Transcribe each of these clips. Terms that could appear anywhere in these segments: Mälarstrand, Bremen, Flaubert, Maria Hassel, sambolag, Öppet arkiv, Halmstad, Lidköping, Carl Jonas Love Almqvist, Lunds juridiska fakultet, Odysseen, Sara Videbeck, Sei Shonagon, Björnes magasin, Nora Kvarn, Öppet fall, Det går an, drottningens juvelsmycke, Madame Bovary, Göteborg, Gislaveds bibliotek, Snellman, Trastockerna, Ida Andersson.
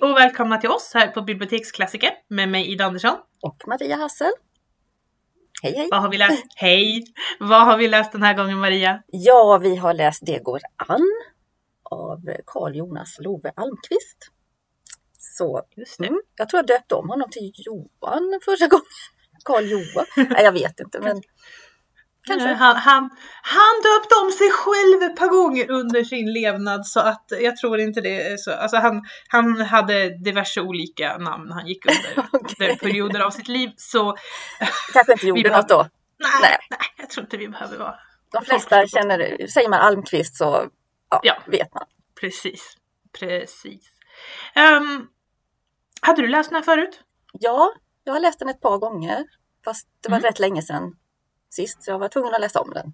Hej och välkomna till oss här på Biblioteksklassiker med mig Ida Andersson. Och Maria Hassel. Hej hej. Vad har vi läst? Hej! Vad har vi läst den här gången, Maria? Ja, vi har läst Det går an av Carl Jonas Love Almqvist. Så, just det. Jag tror jag döpte om honom till Johan förra gången. Carl Johan? Nej, jag vet inte, men... Kanske. Han döpte om sig själv ett par gånger under sin levnad, så att jag tror inte det. Så, alltså han hade diverse olika namn han gick under okay. perioder av sitt liv. Så kanske inte gjorde något då? Nej, jag tror inte vi behöver vara. De flesta känner, säger man Almqvist så ja, vet man. Precis. Hade du läst den här förut? Ja, jag har läst den ett par gånger, fast det var rätt länge sedan. Sist, så jag var tvungen att läsa om den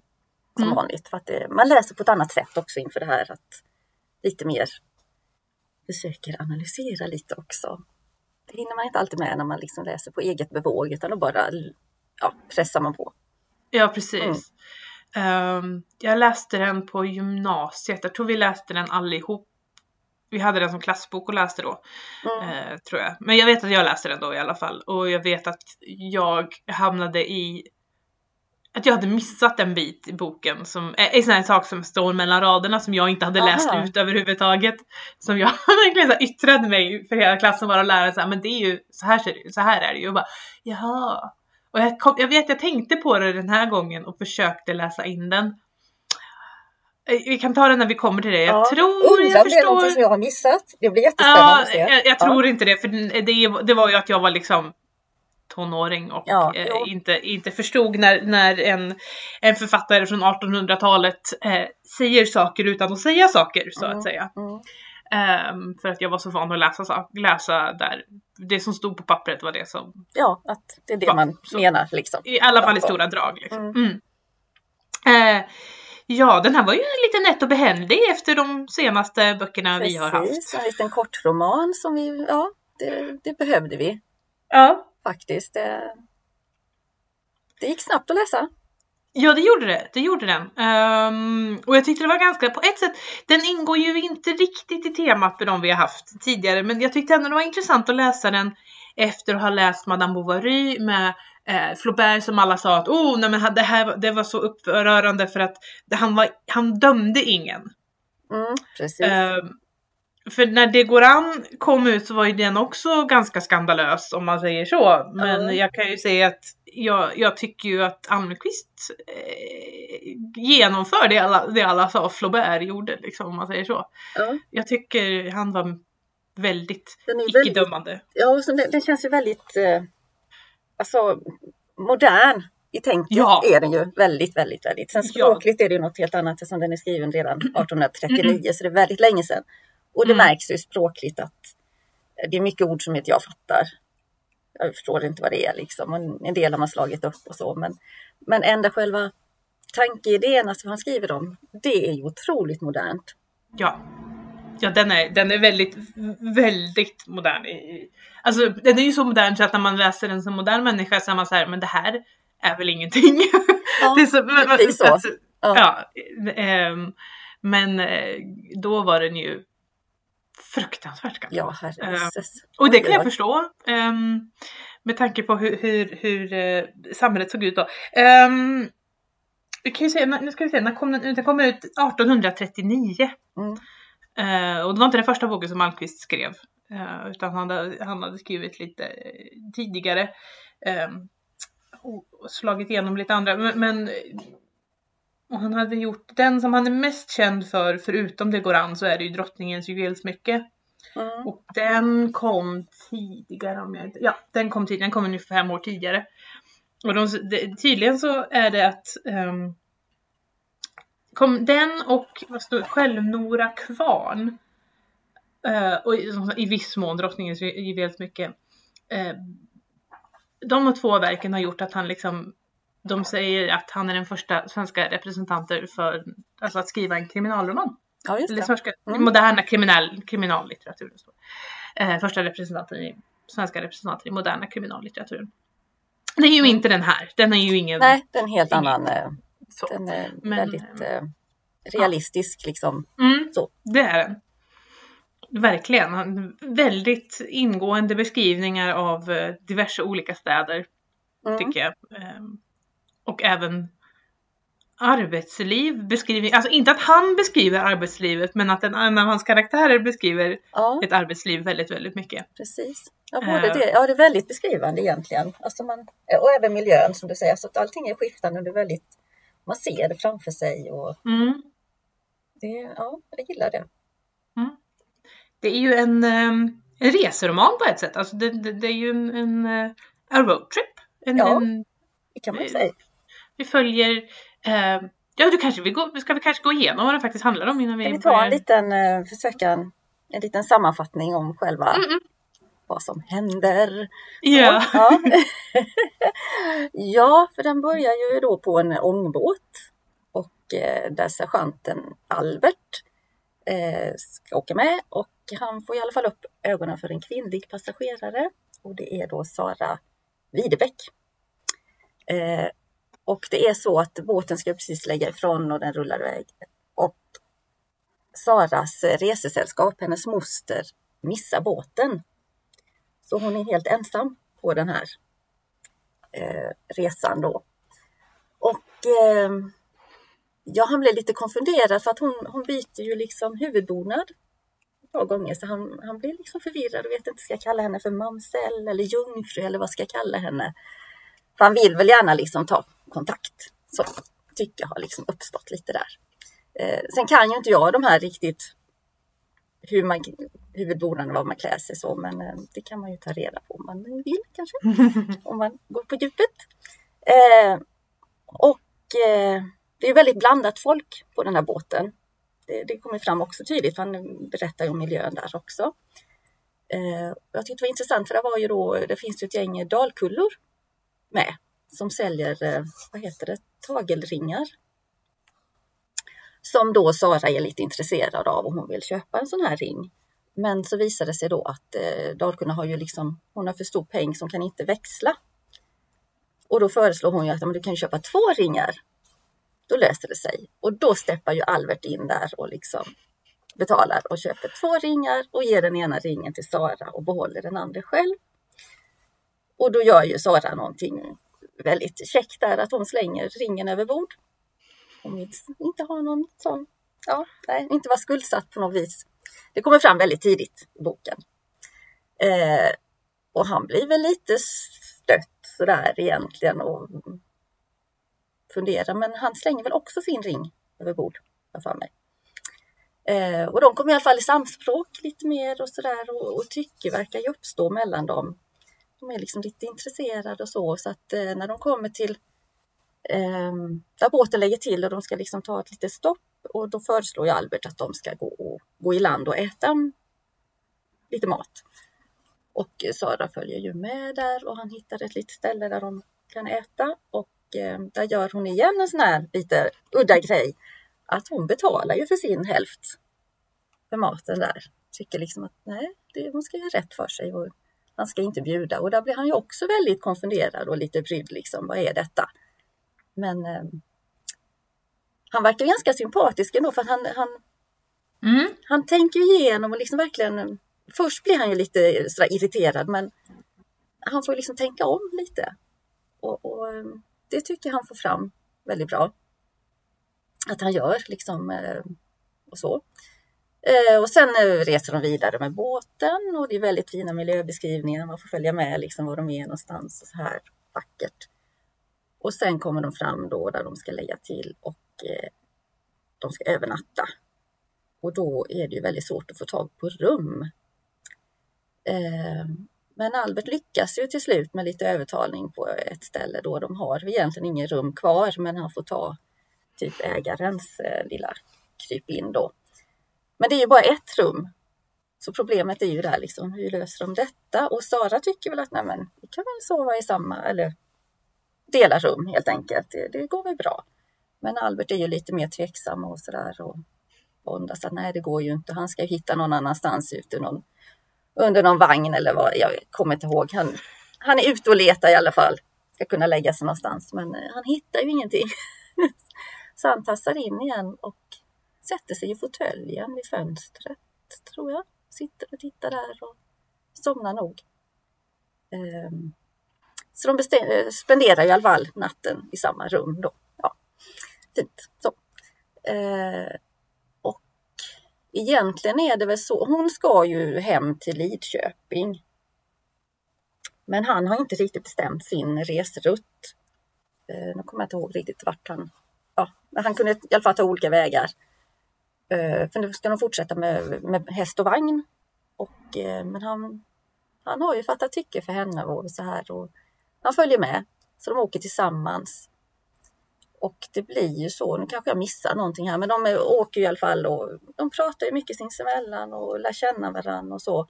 som vanligt, för att man läser på ett annat sätt också inför det här, att lite mer försöker analysera lite också. Det hinner man inte alltid med när man liksom läser på eget bevåg, utan då bara pressar man på. Ja, precis. Jag läste den på gymnasiet. Jag tror vi läste den allihop. Vi hade den som klassbok och läste då, tror jag. Men jag vet att jag läste den då i alla fall, och jag vet att jag hamnade i att jag hade missat en bit i boken som är en sån här sak som står mellan raderna som jag inte hade läst ut överhuvudtaget, som jag verkligen så yttrade mig för hela klassen, bara läraren så här, men det är ju så här ser det, så här är det ju, och bara jaha. Och jag tänkte på det den här gången och försökte läsa in den. Vi kan ta den när vi kommer till det. Jag tror jag förstår. Det är något som jag har missat. Det blir jättespännande att se. Jag tror inte det, för det var ju att jag var liksom tonåring och inte förstod när en författare från 1800-talet säger saker utan att säga saker, så att säga. För att jag var så van att läsa där. Det som stod på pappret var det som... Ja, att det är det man menar liksom. I alla fall i stora drag liksom. Den här var ju lite nätt och behändig efter de senaste böckerna vi har haft. Precis, en liten kortroman som vi... Ja, det behövde vi. Ja. Faktiskt, det gick snabbt att läsa. Ja, det gjorde den. Och jag tyckte det var ganska, på ett sätt, den ingår ju inte riktigt i temat för de vi har haft tidigare, men jag tyckte ändå det var intressant att läsa den efter att ha läst Madame Bovary med Flaubert, som alla sa att det var så upprörande för att han dömde ingen. Precis. För när Det går an kom ut så var ju den också ganska skandalös, om man säger så. Men jag kan ju säga att jag tycker ju att Almqvist genomför det alla sa Flaubert gjorde, liksom, om man säger så. Jag tycker han var väldigt icke-dömande. Ja, den känns ju väldigt modern i tänket är den ju väldigt, väldigt, väldigt. Sen språkligt är det ju något helt annat, eftersom den är skriven redan 1839, så det är väldigt länge sedan. Och det märks ju språkligt att det är mycket ord som inte jag fattar. Jag förstår inte vad det är liksom. Och en del har man slagit upp och så. Men ända själva tankeidéerna som han skriver om, det är ju otroligt modernt. Ja, den är väldigt, väldigt modern. Alltså, den är ju så modern så att när man läser den som modern människa så är man så här, men det här är väl ingenting. Ja, det är så. Det är så. Alltså, men då var den ju fruktansvärt gammal. Ja, och det kan jag förstå. Med tanke på hur samhället såg ut då. Vi kan ju säga, nu ska vi se, när kom den ut? Den kom ut 1839. Och det var inte den första boken som Almqvist skrev. Utan han hade skrivit lite tidigare. Och slagit igenom lite andra. Men och han hade gjort den som han är mest känd för, förutom Det går an, så är det ju Drottningens juvelsmycke. Och den kom tidigare den kom ungefär 5 år tidigare. Och tydligen så är det att kom den och själv Nora Kvarn och i viss mån Drottningens juvelsmycke. De två verken har gjort att han liksom, de säger att han är den första svenska representanten för att skriva en kriminalroman. Ja, just det. Eller svenska, moderna kriminallitteraturen. Första svenska representanten i moderna kriminallitteraturen. Det är ju inte den här. Den är ju ingen... Nej, den är helt annan. Den är väldigt realistisk liksom. Så. Det är den. Verkligen. Väldigt ingående beskrivningar av diverse olika städer, tycker jag. Och även arbetsliv. Alltså inte att han beskriver arbetslivet, men att en annan av hans karaktärer beskriver ett arbetsliv väldigt, väldigt mycket. Precis. Ja, både det. Ja, det är väldigt beskrivande egentligen. Alltså och även miljön, som du säger. Så att allting är skiftande och det är väldigt, man ser det framför sig. Och jag gillar det. Mm. Det är ju en reseroman på ett sätt. Alltså det är ju en roadtrip. Det kan man säga. Vi följer... ska vi kanske gå igenom vad det faktiskt handlar om innan vi... Kan vi ta en liten sammanfattning om själva vad som händer? Yeah. Ja, för den börjar ju då på en ångbåt. Och där sergeanten Albert ska åka med. Och han får i alla fall upp ögonen för en kvinnlig passagerare. Och det är då Sara Videbeck. Och det är så att båten ska precis lägga ifrån och den rullar iväg. Och Saras resesällskap, hennes moster, missar båten. Så hon är helt ensam på den här resan då. Och han blev lite konfunderad för att hon byter ju liksom huvudbonad ett par gånger. Så han blir liksom förvirrad och vet inte, ska jag kalla henne för mamsell eller jungfru eller vad ska jag kalla henne? För han vill väl gärna liksom ta kontakt. Så tycker jag har liksom uppstått lite där. Sen kan ju inte jag de här riktigt huvudbonarna, vad man klär sig så. Men det kan man ju ta reda på om man vill kanske. Om man går på djupet. Det är väldigt blandat folk på den här båten. Det kommer fram också tydligt. Han berättar ju om miljön där också. Jag tyckte det var intressant för det var ju då, det finns ju ett gäng dalkullor med som säljer tagelringar som då Sara är lite intresserad av och hon vill köpa en sån här ring, men så visar det sig då att dalkullorna har ju liksom, hon har för stor peng som kan inte växla, och då föreslår hon ju att men du kan ju köpa 2 ringar, då löser det sig, och då steppar ju Albert in där och liksom betalar och köper 2 ringar och ger den ena ringen till Sara och behåller den andra själv. Och då gör ju Sara någonting väldigt käckt där, att hon slänger ringen över bord. Hon vill inte ha någon sån, inte vara skuldsatt på något vis. Det kommer fram väldigt tidigt i boken. Och han blir väl lite stött sådär egentligen och funderar, men han slänger väl också sin ring över bord för mig. Och de kommer i alla fall i samspråk lite mer och sådär, och tycker verkar ju uppstå mellan dem. De är liksom lite intresserade och så att när de kommer till där båten lägger till och de ska liksom ta ett litet stopp, och då föreslår ju Albert att de ska gå i land och äta lite mat. Och Sara följer ju med där och han hittar ett litet ställe där de kan äta, och där gör hon igen en sån här lite udda grej att hon betalar ju för sin hälft för maten där. Tycker liksom att nej, hon ska göra rätt för sig och han ska inte bjuda, och där blir han ju också väldigt konfunderad och lite brydd liksom, vad är detta? Men han verkar ganska sympatisk ändå, för att han tänker igenom och liksom verkligen, först blir han ju lite sådär irriterad, men han får liksom tänka om lite, och det tycker jag han får fram väldigt bra att han gör liksom, och så. Och sen reser de vidare med båten, och det är väldigt fina miljöbeskrivningar. Man får följa med liksom var de är någonstans och så här vackert. Och sen kommer de fram då där de ska lägga till, och de ska övernatta. Och då är det ju väldigt svårt att få tag på rum. Men Albert lyckas ju till slut med lite övertalning på ett ställe då de har egentligen ingen rum kvar, men han får ta typ ägarens lilla kryp in då. Men det är ju bara ett rum. Så problemet är ju där liksom, hur löser de detta? Och Sara tycker väl att nej men, vi kan väl sova i samma, eller dela rum helt enkelt. Det går väl bra. Men Albert är ju lite mer tveksam och sådär, och bondas att nej, det går ju inte. Han ska ju hitta någon annanstans ute under någon vagn eller vad, jag kommer inte ihåg. Han är ute och letar i alla fall. Ska kunna lägga sig någonstans, men han hittar ju ingenting. Så han tassar in igen och sätter sig i fåtöljen vid fönstret, tror jag. sitter och tittar där och somnar nog. Så de spenderar i alla fall natten i samma rum då. Ja, fint. Så. Och egentligen är det väl så, hon ska ju hem till Lidköping. Men han har inte riktigt bestämt sin resrutt. Nu kommer jag inte ihåg riktigt vart han... Ja, han kunde i alla fall ta olika vägar. För nu ska de fortsätta med häst och vagn. Och, men han har ju fattat tycke för henne och så här. Och han följer med. Så de åker tillsammans. Och det blir ju så. Nu kanske jag missar någonting här. Men de åker ju i alla fall. Och de pratar ju mycket sinsemellan och lär känna varandra och så.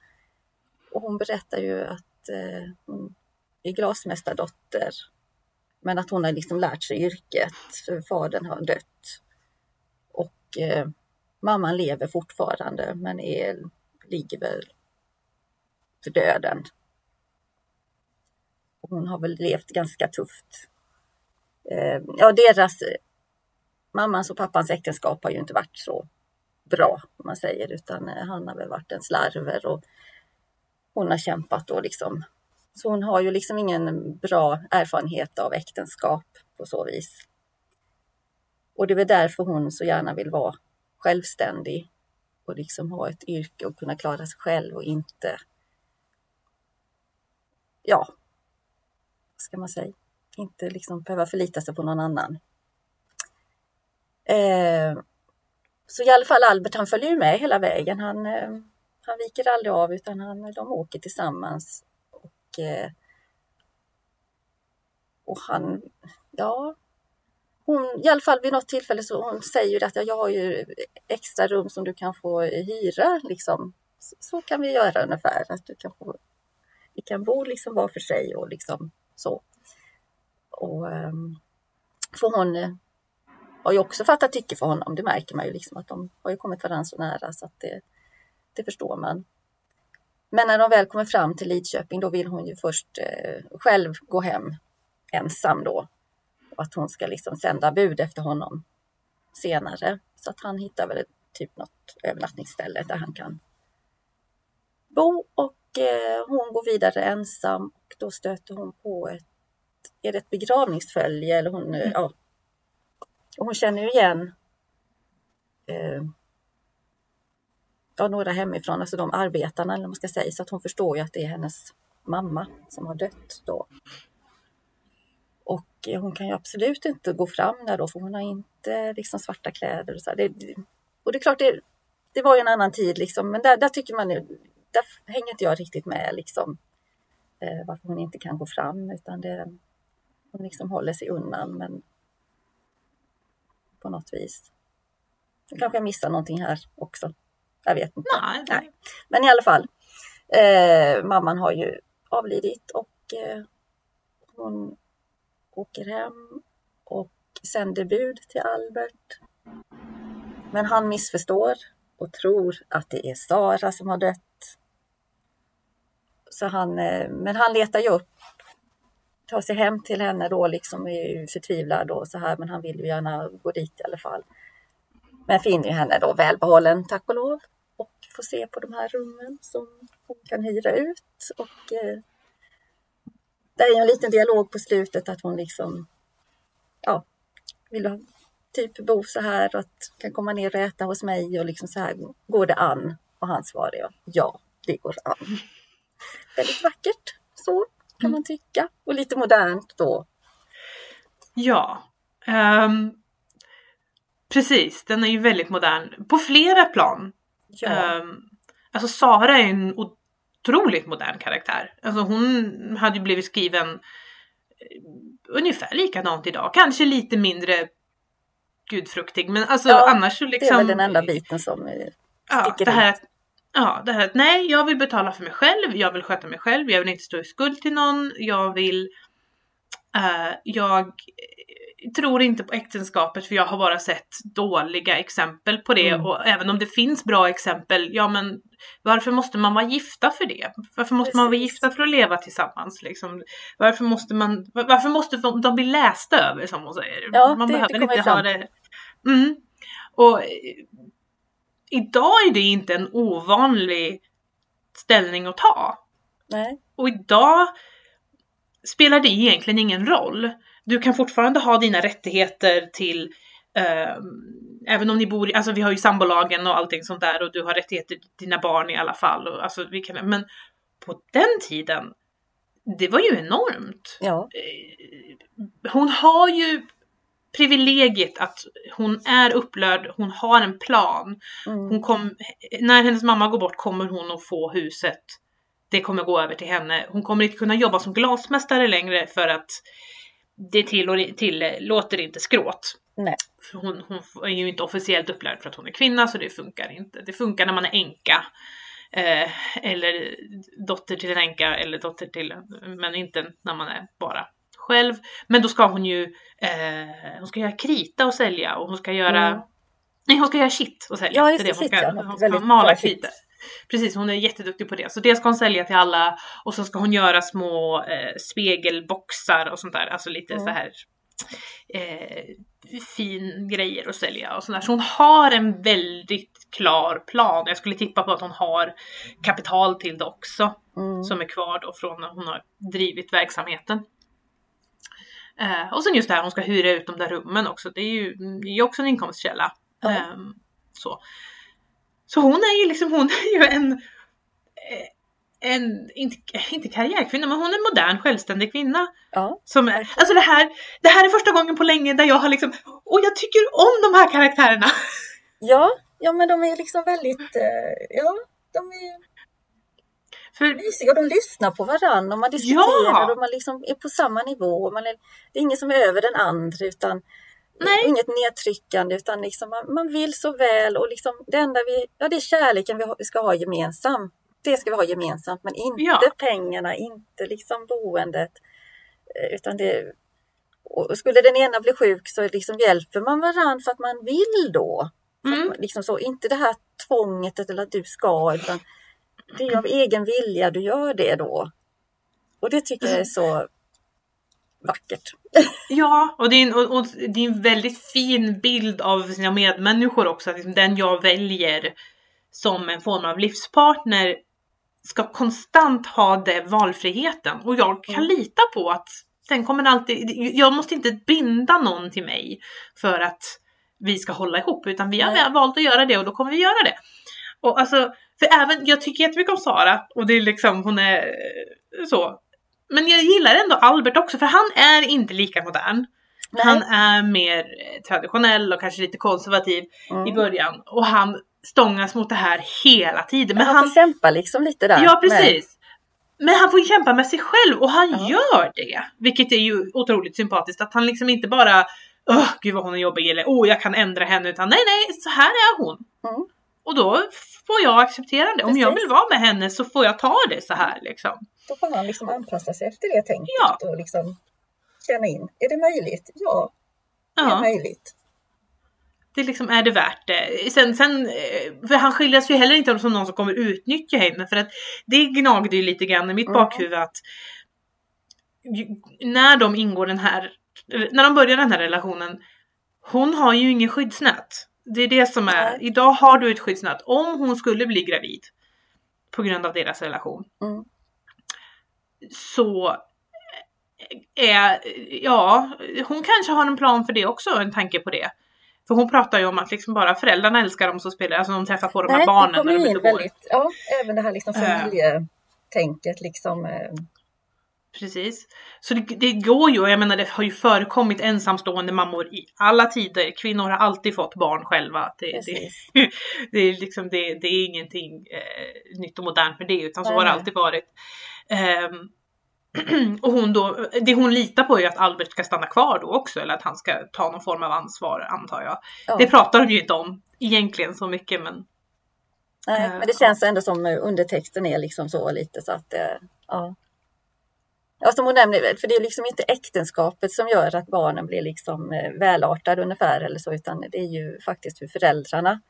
Och hon berättar ju att hon är glasmästardotter. Men att hon har liksom lärt sig yrket. För fadern har dött. Och mamman lever fortfarande. Men ligger väl för döden. Och hon har väl levt ganska tufft. Ja, deras... Mammans och pappans äktenskap har ju inte varit så bra. Om man säger. Utan han har väl varit en slarver. Och hon har kämpat då liksom... Så hon har ju liksom ingen bra erfarenhet av äktenskap på så vis. Och det är väl därför hon så gärna vill vara självständig. Och liksom ha ett yrke och kunna klara sig själv och inte... Ja, vad ska man säga? Inte liksom behöva förlita sig på någon annan. Så i alla fall Albert, han följer ju med hela vägen. Han viker aldrig av utan de åker tillsammans. Och han, ja, hon i alla fall vid något tillfälle så hon säger ju att jag har ju extra rum som du kan få hyra liksom, så kan vi göra ungefär att vi kan bo liksom var för sig och liksom så. Och för hon har ju också fattat tycke för honom, det märker man ju liksom att de har ju kommit varandra så nära så att det förstår man. Men när de väl kommer fram till Lidköping då vill hon ju först själv gå hem ensam då. Och att hon ska liksom sända bud efter honom senare. Så att han hittar väl typ något övernattningsställe där han kan bo. Och hon går vidare ensam och då stöter hon på ett begravningsfölje. Eller hon, ja. Och hon känner ju igen... några hemifrån, alltså de arbetarna eller man ska säga, så att hon förstår ju att det är hennes mamma som har dött då. Och hon kan ju absolut inte gå fram där då, för hon har inte liksom svarta kläder och så. Och det är klart, det var ju en annan tid liksom, men där tycker man ju, där hänger inte jag riktigt med liksom, varför hon inte kan gå fram, utan hon liksom håller sig undan, men på något vis. Så kanske jag missar någonting här också. Jag vet inte. Nej. Men i alla fall. Mamman har ju avlidit och hon åker hem och sänder bud till Albert. Men han missförstår och tror att det är Sara som har dött. Så han letar ju upp. Tar sig hem till henne då liksom, är ju förtvivlad då så här, men han vill ju gärna gå dit i alla fall. Men finner ju henne då välbehållen, tack och lov. Och får se på de här rummen som hon kan hyra ut. Och det är en liten dialog på slutet att hon liksom, ja, vill typ bo så här. Att kan komma ner och äta hos mig och liksom så här, går det an? Och han svarar ja, det går an. Väldigt vackert, så kan man tycka. Och lite modernt då. Ja, precis, den är ju väldigt modern. På flera plan. Ja. Alltså Sara är en otroligt modern karaktär. Alltså hon hade ju blivit skriven ungefär likadant idag. Kanske lite mindre gudfruktig. Men alltså ja, annars så liksom... Det är väl den enda biten som sticker ut. Ja, det här att nej, jag vill betala för mig själv. Jag vill sköta mig själv. Jag vill inte stå i skuld till någon. Jag tror inte på äktenskapet för jag har bara sett dåliga exempel på det. Mm. Och även om det finns bra exempel, ja men varför måste man vara gifta för det? Varför måste man vara gifta för att leva tillsammans? Liksom? Varför måste de bli lästa över, som hon säger? Ja, man behöver inte ha det. Och idag är det inte en ovanlig ställning att ta. Nej. Och idag spelar det egentligen ingen roll. Du kan fortfarande ha dina rättigheter till, även om ni bor i, alltså vi har ju sambolagen och allting sånt där, och du har rättigheter till dina barn i alla fall. Och, alltså, vi kan, men på den tiden, det var ju enormt. Ja. Hon har ju privilegiet att hon är upplärd, hon har en plan. Hon när hennes mamma går bort kommer hon att få huset. Det kommer gå över till henne. Hon kommer inte kunna jobba som glasmästare längre för att det tillåter inte skråt. Nej. Hon är ju inte officiellt upplärd för att hon är kvinna, så det funkar inte. Det funkar när man är änka. Eller dotter till en änka eller dotter till, men inte när man är bara själv. Men då ska hon ju hon ska göra krita och sälja, och hon ska göra nej, hon ska göra shit och sälja. Ja, just det, hon ska mala krita. Precis, hon är jätteduktig på det. Så det ska hon sälja till alla, och så ska hon göra små spegelboxar och sånt där, alltså lite så här fin grejer att sälja och sånt där. Så hon har en väldigt klar plan. Jag skulle tippa på att hon har kapital till det också, som är kvar då från när hon har drivit verksamheten. Och sen just det här, hon ska hyra ut de där rummen också. Det är ju också en inkomstkälla. Så hon är ju liksom, hon är ju en inte karriärkvinna, men hon är en modern, självständig kvinna. Ja. Som är, alltså det här är första gången på länge där jag har liksom, och jag tycker om de här karaktärerna. Ja men de är liksom väldigt, de är mysiga, och de lyssnar på varandra, och man diskuterar, och man liksom är på samma nivå, och man är, det är ingen som är över den andra, utan inget nedtryckande, utan liksom man vill så väl, och liksom det enda det är kärleken vi ska ha gemensamt. Det ska vi ha gemensamt, men inte pengarna, inte liksom boendet, utan det, och skulle den ena bli sjuk så liksom hjälper man varandra för att man vill då. Man, liksom så, inte det här tvånget eller att du ska, utan det är av egen vilja du gör det då. Och det tycker jag är så vackert. Ja, och det är en väldigt fin bild av sina medmänniskor också, att liksom den jag väljer som en form av livspartner ska konstant ha den valfriheten. Och jag kan lita på att den kommer alltid, jag måste inte binda någon till mig för att vi ska hålla ihop, utan vi har valt att göra det, och då kommer vi göra det. Och alltså, för även, jag tycker jättemycket om Sara, och det är liksom, hon är så. Men jag gillar ändå Albert också, för han är inte lika modern. Nej. Han är mer traditionell och kanske lite konservativ i början. Och han stångas mot det här hela tiden. Men han får kämpa liksom lite där. Ja, precis. Men han får kämpa med sig själv, och han gör det. Vilket är ju otroligt sympatiskt, att han liksom inte bara, gud vad hon är jobbig, eller jag kan ändra henne, utan nej, så här är hon. Och då får jag acceptera det. Om jag vill vara med henne så får jag ta det så här liksom. Då får man liksom anpassa sig efter det tänket och liksom känna in. Är det möjligt? Ja, det är möjligt. Det liksom, är det värt det? Sen för han skiljas ju heller inte som någon som kommer utnyttja henne, för att det gnagde ju lite grann i mitt bakhuvud att när de börjar den här relationen, hon har ju ingen skyddsnät. Det är det som är, idag har du ett skyddsnät om hon skulle bli gravid på grund av deras relation. Så hon kanske har en plan för det också, en tanke på det. För hon pratar ju om att liksom bara föräldrarna älskar dem som spelar, alltså de träffar på de här barnen när de är väldigt, även det här liksom familjetänket liksom. Precis. Så det går ju, jag menar, det har ju förekommit ensamstående mammor i alla tider. Kvinnor har alltid fått barn själva. Det är liksom det är ingenting nytt och modernt med det, utan så har det alltid varit. Och hon då, det hon litar på är att Albert ska stanna kvar då också, eller att han ska ta någon form av ansvar, antar jag. Det pratar hon ju inte om egentligen så mycket, men nej, men det känns ändå som undertexten är liksom så lite så att som hon nämner, för det är liksom inte äktenskapet som gör att barnen blir liksom välartade ungefär eller så, utan det är ju faktiskt hur föräldrarna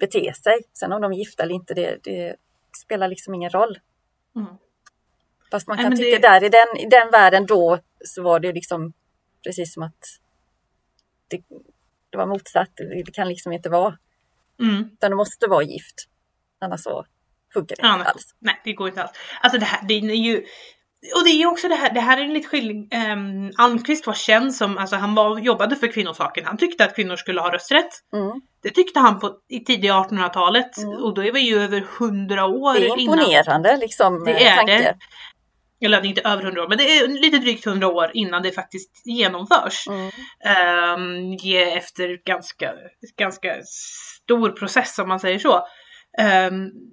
beter sig. Sen om de är gifta eller inte, det spelar liksom ingen roll. Fast man kan tycka där i den världen då, så var det liksom precis som att det var motsatt. Det kan liksom inte vara. Utan de måste vara gift. Annars så funkar det inte alls. Nej, det går inte alls. Alltså det här, det är ju... Och det är ju också det här är lite skillnad. Almqvist var känd som, alltså han var, jobbade för kvinnosaken. Han tyckte att kvinnor skulle ha rösträtt. Mm. Det tyckte han på, i tidiga 1800-talet. Mm. Och då är vi ju över 100 år innan. Det är imponerande innan, liksom. Det är tanke. Det. Eller inte över 100 år, men det är lite drygt 100 år innan det faktiskt genomförs. Mm. Efter ganska stor process, om man säger så.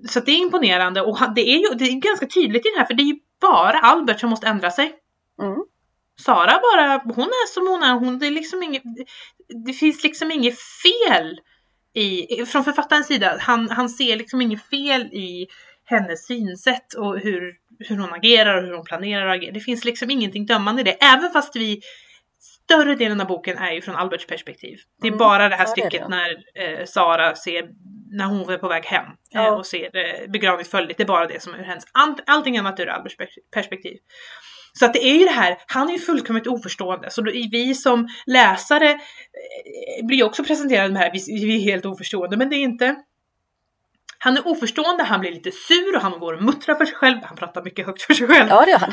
Så det är imponerande. Och det är ganska tydligt i det här, för det är ju bara Albert som måste ändra sig. Mm. Sara bara, hon är som hon är. Det är liksom inget, det finns liksom inget fel från författarens sida. Han ser liksom inget fel i hennes synsätt och hur hon agerar och hur hon planerar och agerar. Det finns liksom ingenting dömande i det. Även fast större delen av boken är ju från Alberts perspektiv. Det är bara det här stycket det. När Sara ser, när hon är på väg hem och ser begravningsföljdet. Det är bara det som är hennes, allting annat ur Alberts perspektiv. Så att det är ju det här, han är ju fullkomligt oförstående. Så då, vi som läsare blir också presenterade med det här, vi är helt oförstående, men det är inte... Han är oförstående, han blir lite sur och han går och muttrar för sig själv. Han pratar mycket högt för sig själv. Ja, det gör han.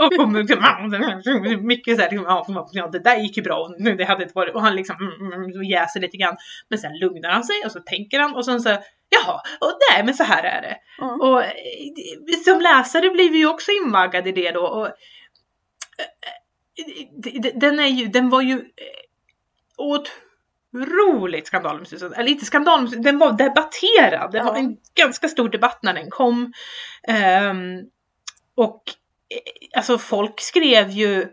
Och liksom, mycket så här, liksom, ja, det där gick ju bra. Det hade inte varit. Och han liksom jäser lite grann. Men sen lugnar han sig och så tänker han. Och sen så, jaha, och nej, men så här är det. Mm. Och som läsare blir vi ju också invaggade i det då. Och, den var ju åt... roligt skandalmusik, eller inte skandalmusik, den var debatterad, det var en ganska stor debatt när den kom, och alltså folk skrev ju,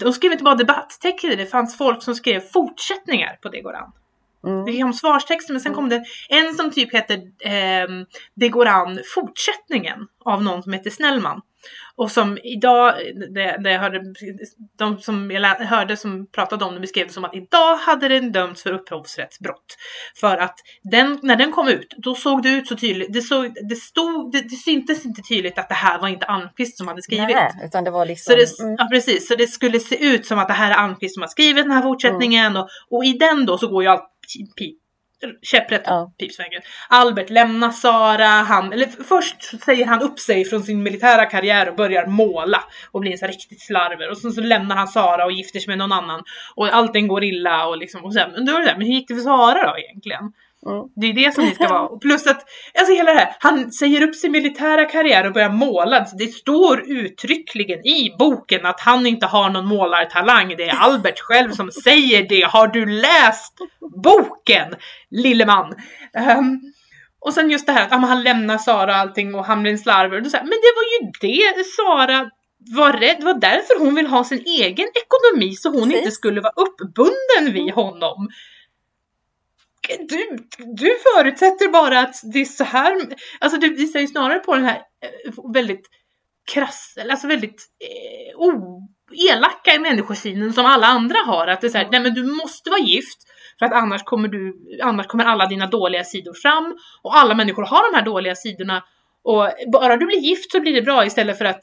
de skrev inte bara debatttexter, det fanns folk som skrev fortsättningar på Det går an. Det kom svarstexter, men sen kom det en som typ hette Det går an fortsättningen, av någon som heter Snellman. Och som idag, de som jag hörde som pratade om det beskrev det som att idag hade den dömts för upphovsrättsbrott. För att när den kom ut, då såg det ut så tydligt, det syntes inte tydligt att det här var inte Almqvist som hade skrivit. Nej, utan det var liksom... Så det, ja, precis. Så det skulle se ut som att det här är Almqvist som har skrivit den här fortsättningen. Och i den då så går ju allt käpprätt pipsvägen. Albert lämnar Sara, först säger han upp sig från sin militära karriär och börjar måla och blir en så riktigt slarver, och sen så lämnar han Sara och gifter sig med någon annan och allting går illa och liksom, och sen, då är det där, men hur gick det för Sara då egentligen? Det är det som det ska vara. Och plus att alltså hela det här, han säger upp sin militära karriär och börjar måla. Det står uttryckligen i boken att han inte har någon målartalang. Det är Albert själv som säger det. Har du läst boken, lille man? Och sen just det här att han lämnar Sara och allting och han blir en slarver. Men det var ju det Sara var rädd. Det var därför hon vill ha sin egen ekonomi, så hon inte skulle vara uppbunden vid honom. Du förutsätter bara att det är så här, alltså du visar ju snarare på den här väldigt krass, alltså väldigt elaka i människosynen som alla andra har, att det är så här, nej men du måste vara gift för att annars kommer alla dina dåliga sidor fram, och alla människor har de här dåliga sidorna, och bara du blir gift så blir det bra, istället för att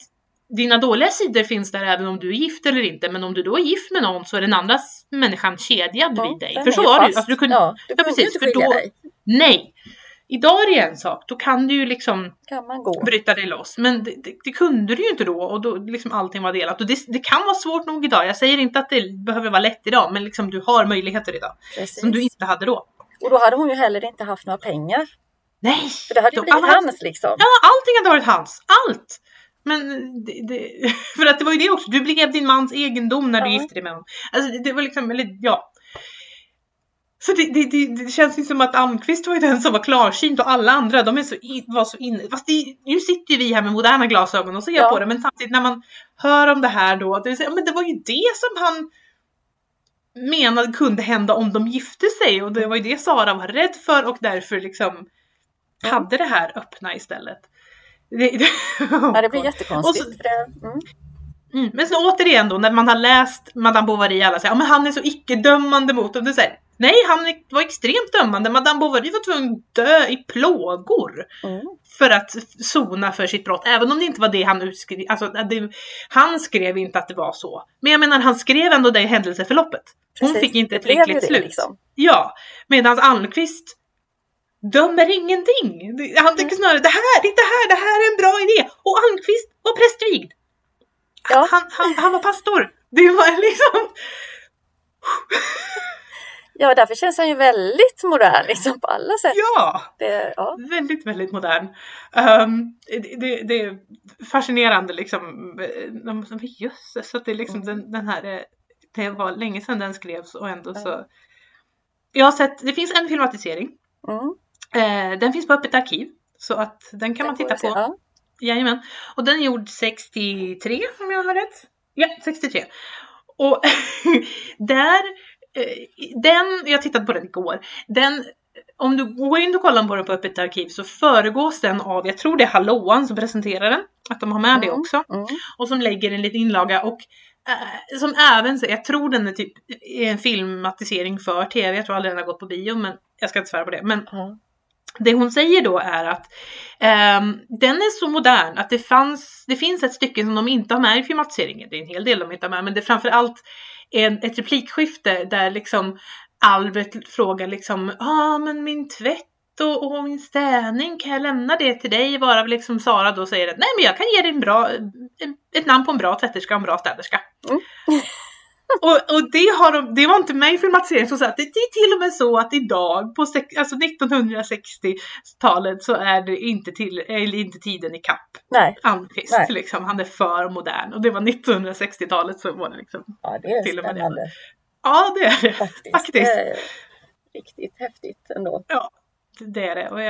dina dåliga sidor finns där även om du är gift eller inte. Men om du då är gift med någon så är den andra människan kedjad vid dig. För så var det ju. Alltså, du kunde precis, inte skilja dig. Nej. Idag är det en sak. Då kan du ju liksom bryta dig loss. Men det kunde du ju inte då. Och då liksom allting var delat. Och det kan vara svårt nog idag. Jag säger inte att det behöver vara lätt idag. Men liksom du har möjligheter idag. Precis. Som du inte hade då. Och då hade hon ju heller inte haft några pengar. Nej. För det hade ju blivit hans liksom. Ja, allting hade varit hans. Allt. Men för att det var ju det också. Du blev din mans egendom när du gifte dig med honom. Alltså det var liksom, eller ja. Så det känns ju som att Almqvist var ju den som var klarsynt, och alla andra, de är var så inne. Fast nu sitter ju vi här med moderna glasögon och ser på det. Men samtidigt när man hör om det här då. Men det var ju det som han menade kunde hända om de gifte sig. Och det var ju det Sara var rädd för, och därför liksom hade det här öppna istället. Det blir jättekonstigt. Och så, men så återigen då, när man har läst Madame Bovary, alla säger men han är så icke-dömande mot det, säger, nej, han var extremt dömande. Madame Bovary var tvungen att dö i plågor för att sona för sitt brott, även om det inte var det han utskrev. Alltså, han skrev inte att det var så, men jag menar, han skrev ändå det i händelseförloppet. Hon fick inte ett lyckligt slut liksom. Ja, medan Almqvist dömer ingenting. Han tycker snarare, det här är en bra idé. Och Almqvist var prästvigd. Ja. Han var pastor. Det var liksom... Ja, därför känns han ju väldigt modern liksom, på alla sätt. Ja, väldigt, väldigt modern. Det är fascinerande liksom. Just så att det är liksom den här... Det var länge sedan den skrevs och ändå så... Jag har sett, det finns en filmatisering. Den finns på Öppet arkiv. Så att den kan man titta på. Ja. Jajamän. Och den är gjord 63 om jag har rätt. Ja, 63. Och jag tittade på den igår. Om du går in och kollar på den på Öppet arkiv så föregås den av, jag tror det är Hallåan som presenterar den. Att de har med det också. Och som lägger en liten inlaga och som även, jag tror den är typ en filmatisering för tv. Jag tror aldrig den har gått på bio, men jag ska inte svära på det. Men det hon säger då är att den är så modern att det finns ett stycke som de inte har med i filmatiseringen. Det är en hel del de inte har med, men det är framförallt ett replikskifte där liksom Albert frågar liksom, men min tvätt och min städning, kan jag lämna det till dig? Bara liksom Sara då säger att nej, men jag kan ge dig ett namn på en bra tvätterska och en bra städerska. Och det var inte med i filmatiseringen, så att det är till och med så att idag på 1960-talet så är det inte tiden i kapp. Nej. Almqvist liksom, han är för modern, och det var 1960-talet så var det liksom. Ja, det är till och med spännande. Det. Ja, det är det. Faktiskt. Det är riktigt häftigt ändå. Ja. Det är det. Och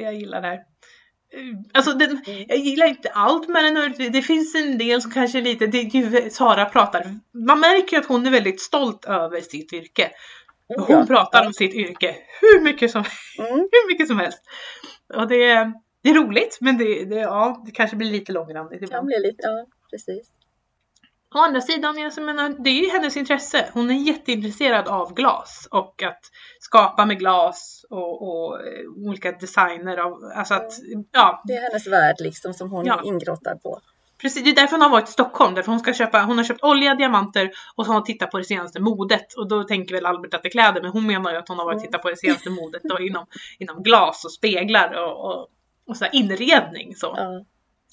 jag gillar det här. Alltså, jag gillar inte allt med den. Det finns en del som kanske är lite... Sara pratar... Man märker att hon är väldigt stolt över sitt yrke. Hon pratar om sitt yrke hur mycket som helst. Och det är roligt, men det kanske blir lite långrandigt. Det kan bli lite, ja, precis. Å andra sidan, jag menar, det är ju hennes intresse. Hon är jätteintresserad av glas och att skapa med glas och olika designer. Alltså att, det är hennes värld liksom som hon är ingrottad på. Precis, det är därför hon har varit i Stockholm. Därför hon har köpt olja, diamanter och så har hon tittat på det senaste modet. Och då tänker väl Albert att det är kläder, men hon menar ju att hon har varit och tittat på det senaste modet då, inom glas och speglar och så här inredning. Så. Mm.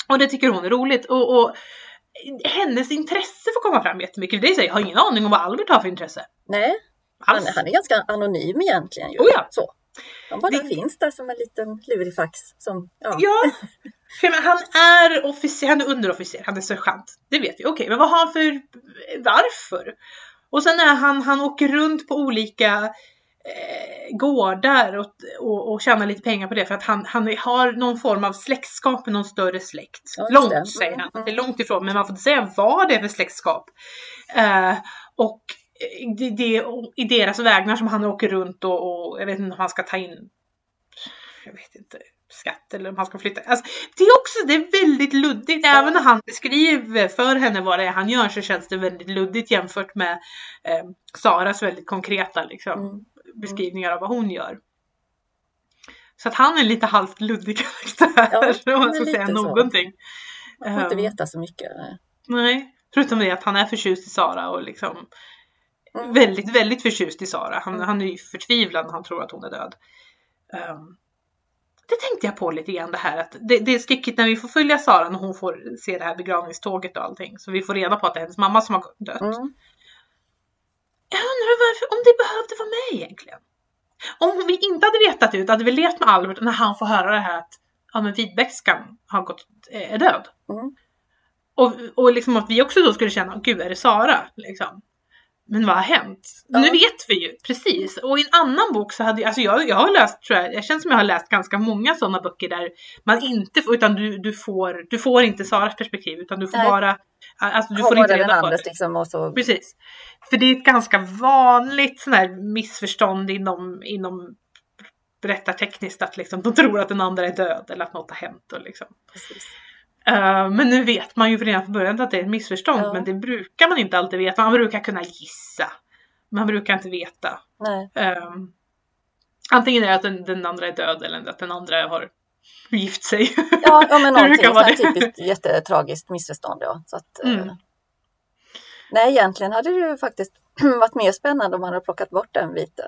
Och det tycker hon är roligt. Och hennes intresse får komma fram jättemycket. Det är så, jag har ingen aning om vad Albert har för intresse. Nej, han är ganska anonym egentligen. Ju. Så. Han bara finns där som en liten lurifax. Som, han är underofficer, han är sergeant. Det vet vi. Okej, men vad har han för... Varför? Och sen är han åker runt på olika... gårdar och tjänar lite pengar på det för att han har någon form av släktskap med någon större släkt. Långt, säger han. Det är långt ifrån, men man får inte säga vad det är för släktskap. Och det är i deras vägnar som han åker runt och jag vet inte om han ska ta in skatt eller om han ska flytta. Alltså, det är väldigt luddigt. Även när han beskriver för henne vad det är han gör så känns det väldigt luddigt jämfört med Saras väldigt konkreta liksom. Beskrivningar av vad hon gör. Så att han är lite halvt luddig karaktär. Ja, om man ska säga någonting. Man får inte veta så mycket. Nej. Förutom det att han är förtjust i Sara. Och liksom väldigt, väldigt förtjust i Sara. Han är ju förtvivlad när han tror att hon är död. Det tänkte jag på lite grann det här. Att det är stycket när vi får följa Sara. När hon får se det här begravningståget och allting. Så vi får reda på att det är hennes mamma som har dött. Jag undrar varför, om det behövde vara med egentligen. Om vi inte hade vetat ut, hade vi levt med Albert när han får höra det här att Videbeckskan är död. Och liksom att vi också då skulle känna, gud är det Sara? Liksom. Men vad har hänt? Nu vet vi ju, precis. Och i en annan bok så hade jag har läst, tror jag känns som jag har läst ganska många sådana böcker där man inte, utan du får inte Saras perspektiv, utan du får bara... Alltså, du får inte reda på det. Liksom, och så... Precis. För det är ett ganska vanligt sån här missförstånd inom berättartekniskt att liksom, de tror att den andra är död eller att något har hänt. Och, liksom. Men nu vet man ju redan från början att det är ett missförstånd. Men det brukar man inte alltid veta. Man brukar kunna gissa. Man brukar inte veta. Antingen är det att den andra är död eller att den andra har gift sig. Ja, men någonting så här typiskt jättetragiskt missförstånd. Ja. Så att, nej, egentligen hade det ju faktiskt varit mer spännande om man hade plockat bort den biten.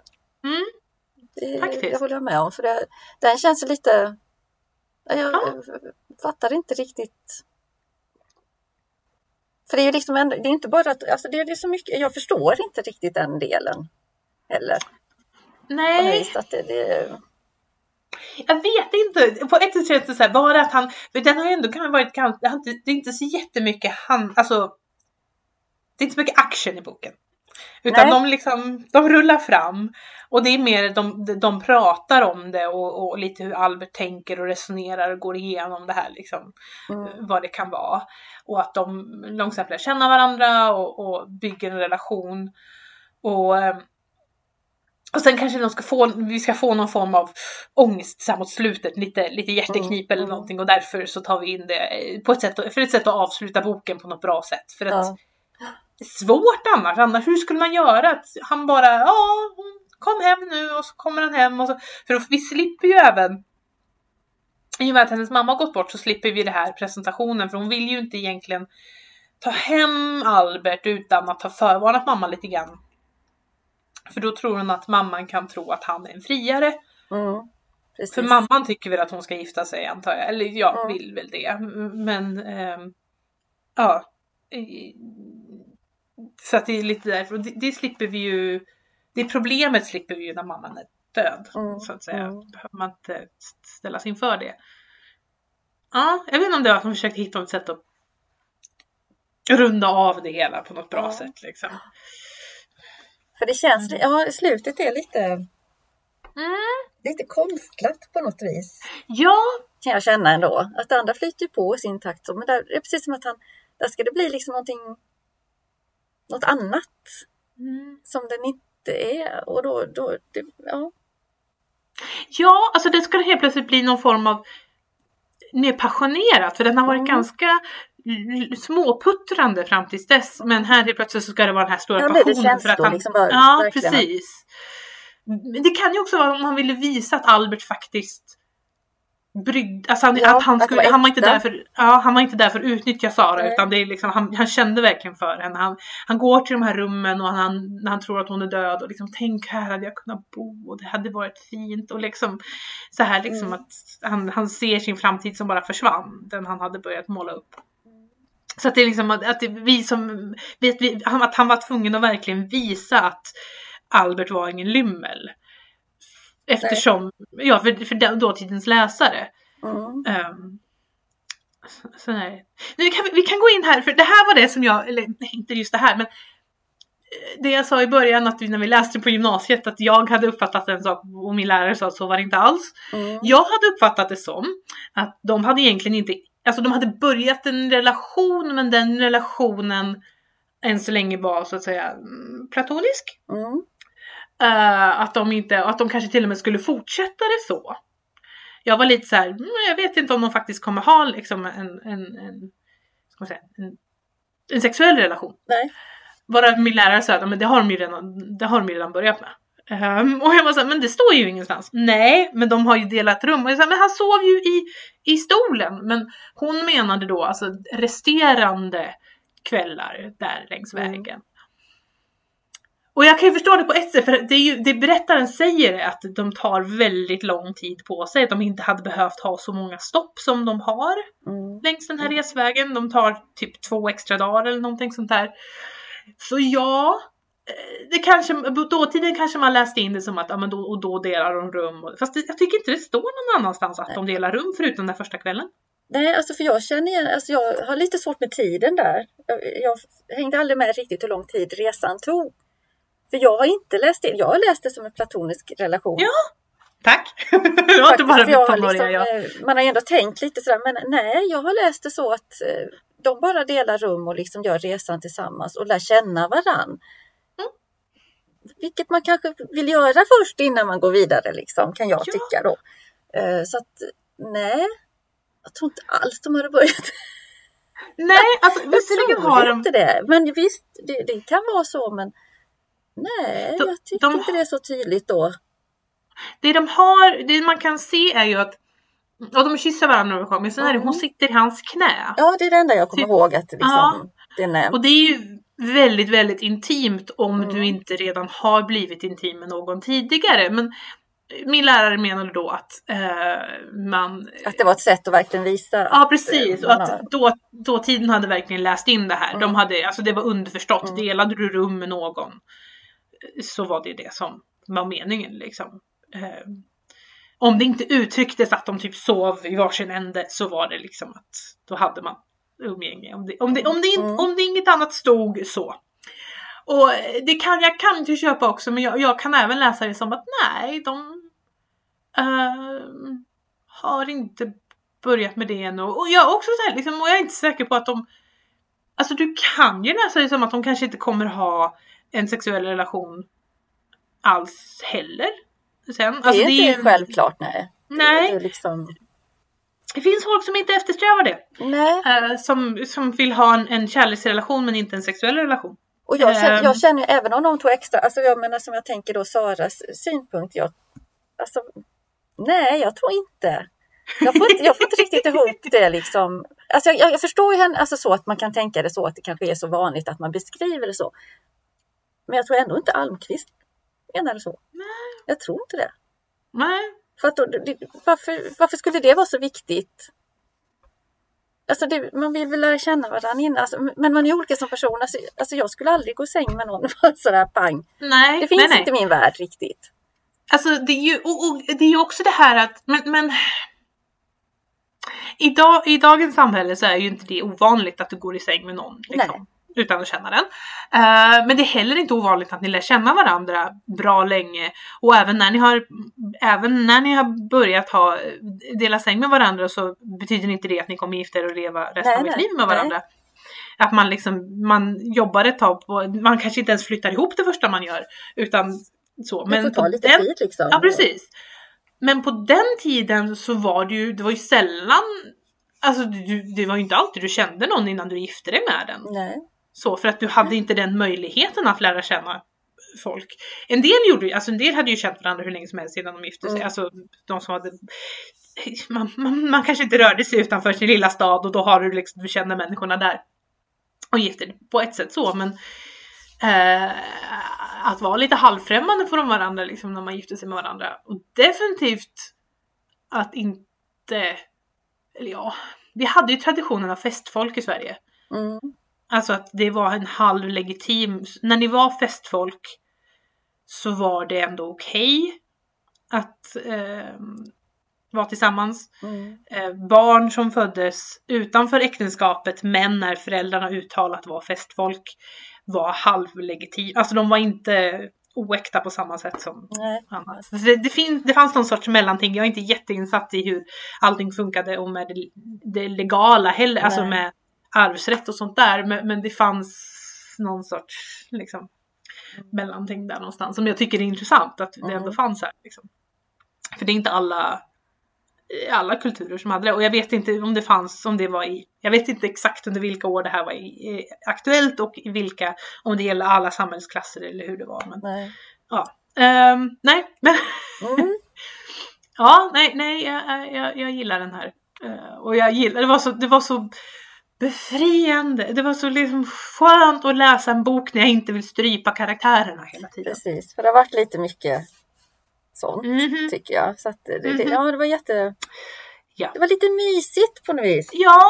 Det håller jag med om. För det, den känns lite... Jag fattar inte riktigt... För det är ju liksom en, det är inte bara att... Alltså det är så mycket, jag förstår inte riktigt den delen. Eller? Nej. Att det... Jag vet inte. På ett sätt är det så här, bara att han... För den har ju ändå kan varit... Det är inte så jättemycket han... Alltså... Det är inte så mycket action i boken. Utan de rullar fram. Och det är mer de pratar om det och lite hur Albert tänker och resonerar och går igenom det här liksom, vad det kan vara. Och att de långsamt lär känna varandra och bygger en relation. Och sen kanske vi ska få någon form av ångest så här mot slutet, lite hjärteknip eller någonting, och därför så tar vi in det på ett sätt att avsluta boken på något bra sätt. För att det är svårt annars. Hur skulle man göra att han bara, kom hem nu, och så kommer han hem. Och så. För vi slipper ju även, i och med att hennes mamma har gått bort, så slipper vi det här presentationen. För hon vill ju inte egentligen ta hem Albert utan att ha förvarnat mamma lite grann. För då tror hon att mamman kan tro att han är en friare. Precis. För mamman tycker väl att hon ska gifta sig, antar jag. Eller jag vill väl det. Men, så att det är lite därför. Och det slipper vi ju. Det problemet slipper vi ju när mamman är död. Så att säga. Behöver man inte ställa sig inför det. Ja, jag vet inte om det var att de försökte hitta ett sätt att runda av det hela på något bra sätt liksom. För det känns, slutet är lite lite konstlat på något vis. Ja, kan jag känna ändå. Att andra flyter på i sin takt. Men där, det är precis som att där ska det bli liksom något annat som den inte är. Och då det, ja, alltså det ska helt plötsligt bli någon form av mer passionerat. För den har varit ganska småputtrande fram tills dess. Men här i plötsligt så ska det vara den här stora passionen. För att han, liksom bara, ja, precis. Det kan ju också vara om han ville visa att Albert faktiskt han var inte där för att utnyttja Sara. Nej. Utan det är liksom, han kände verkligen för henne. Han går till de här rummen och han tror att hon är död och liksom, tänk, här hade jag kunnat bo och det hade varit fint och liksom, så här liksom att han ser sin framtid som bara försvann, den han hade börjat måla upp. Så att det är liksom att det, vi som vet vi, att han var tvungen att verkligen visa att Albert var ingen lymmel. Eftersom, för dåtidens läsare. Så här. Nu kan vi kan gå in här, för det här var det som jag, eller inte just det här, men det jag sa i början att när vi läste på gymnasiet att jag hade uppfattat en sak och min lärare sa att så var det inte alls. Jag hade uppfattat det som att de hade egentligen inte, alltså de hade börjat en relation, men den relationen än så länge var så att säga platonisk. Att de kanske till och med skulle fortsätta det så. Jag var lite så här, jag vet inte om de faktiskt kommer ha liksom en sexuell relation. Nej. Bara min lärare sa att men det har de ju redan börjat med. Och jag var så här, men det står ju ingenstans. Nej, men de har ju delat rum. Och jag sa, men han sov ju i stolen. Men hon menade då alltså resterande kvällar där längs vägen. Och jag kan ju förstå det på ett sätt, för det berättaren säger att de tar väldigt lång tid på sig. Att de inte hade behövt ha så många stopp som de har längs den här resvägen. De tar typ 2 extra dagar eller någonting sånt där. Så ja, det kanske, dåtiden kanske man läste in det som att då delar de rum. Fast jag tycker inte det står någon annanstans att de delar rum förutom den första kvällen. Nej, alltså för jag känner igen, alltså jag har lite svårt med tiden där. Jag hängde aldrig med riktigt hur lång tid resan tog. För jag har inte läst det. Jag har läst det som en platonisk relation. Ja, tack. Man har ändå tänkt lite sådär. Men nej, jag har läst det så att de bara delar rum och liksom gör resan tillsammans och lär känna varann. Vilket man kanske vill göra först innan man går vidare, liksom, kan jag tycka då. Så att, nej. Jag tror inte alls de hade börjat. Nej, alltså visserligen har de inte det. Men visst, det kan vara så, men nej, jag tycker inte det är så tydligt då. Det man kan se är ju att de kysser varandra, men sen är det hon sitter i hans knä. Ja, det är det enda jag kommer ihåg att liksom, det nämns. Och det är ju väldigt, väldigt intimt om du inte redan har blivit intim med någon tidigare. Men min lärare menade då att man... Att det var ett sätt att verkligen visa. Ja, precis. Och att dåtiden hade verkligen läst in det här. Mm. De hade, alltså det var underförstått. Mm. Delade du rum med någon så var det det som var meningen liksom. Om det inte uttrycktes att de typ sov i varsin ände så var det liksom att då hade man umgänge. Om det inget annat stod så. Och det kan jag kan ju köpa också, men jag kan även läsa det som att nej, de har inte börjat med det ännu. Och jag också så här, liksom, och jag är inte säker på att de, alltså du kan ju läsa det som att de kanske inte kommer ha en sexuell relation alls heller. Sen, det är alltså, inte det är, självklart, nej. Nej. Det, liksom... det finns folk som inte eftersträvar det. Nej. Som vill ha en kärleksrelation men inte en sexuell relation. Och jag känner även om de tog extra, alltså jag menar som jag tänker då Saras synpunkt, jag tror inte. Jag får inte riktigt ihop det liksom. Alltså jag förstår ju henne, alltså så att man kan tänka det så att det kanske är så vanligt att man beskriver det så. Men jag tror ändå inte Almqvist menar så. Nej. Jag tror inte det. Nej. För att då, varför skulle det vara så viktigt? Alltså det, man vill väl lära känna varandra innan. Alltså, men man är olika som person. Alltså jag skulle aldrig gå i säng med någon för sådär pang. Nej, det finns inte min värld riktigt. Alltså det är ju, och det är ju också det här att... Men i dagens samhälle så är ju inte det ovanligt att du går i säng med någon. Liksom, utan att känna den. Men det är heller inte ovanligt att ni lär känna varandra bra länge. Och även när ni har börjat dela säng med varandra så betyder inte det att ni kommer gifta er och leva resten av ert liv med varandra. Att man liksom, man jobbar ett tag på, man kanske inte ens flyttar ihop det första man gör. Utan så. Men det får ta lite tid liksom. Ja, precis. Men på den tiden så var det var ju sällan, alltså det var ju inte alltid du kände någon innan du gifte dig med den. Nej. Så för att du hade inte den möjligheten att lära känna folk. En del hade ju känt varandra hur länge som helst innan de gifte sig. Mm. Alltså de som hade man kanske inte rörde sig utanför sin lilla stad och då har du liksom du känner människorna där och gifter dig på ett sätt så, men att vara lite halvfrämmande från varandra liksom när man gifter sig med varandra och definitivt att inte eller ja, vi hade ju traditionen av festfolk i Sverige. Mm. Alltså att det var en halvlegitim... När ni var festfolk så var det ändå okej att vara tillsammans. Mm. Barn som föddes utanför äktenskapet men när föräldrarna uttalat var festfolk var halvlegitim. Alltså de var inte oäkta på samma sätt som annars. Det fanns någon sorts mellanting. Jag är inte jätteinsatt i hur allting funkade och med det legala heller. Nej. Alltså med arvsrätt och sånt där, men det fanns någon sorts liksom mellanting där någonstans som jag tycker är intressant att det ändå fanns här liksom. För det är inte alla kulturer som hade det och jag vet inte om det fanns, om det var i, jag vet inte exakt under vilka år det här var aktuellt och i vilka, om det gäller alla samhällsklasser eller hur det var, men jag gillar den här och jag gillar, det var så befriande. Det var så liksom skönt att läsa en bok när jag inte vill strypa karaktärerna hela tiden. Precis, för det har varit lite mycket sånt tycker jag. Så att det var jätte... Ja. Det var lite mysigt på något vis. Ja,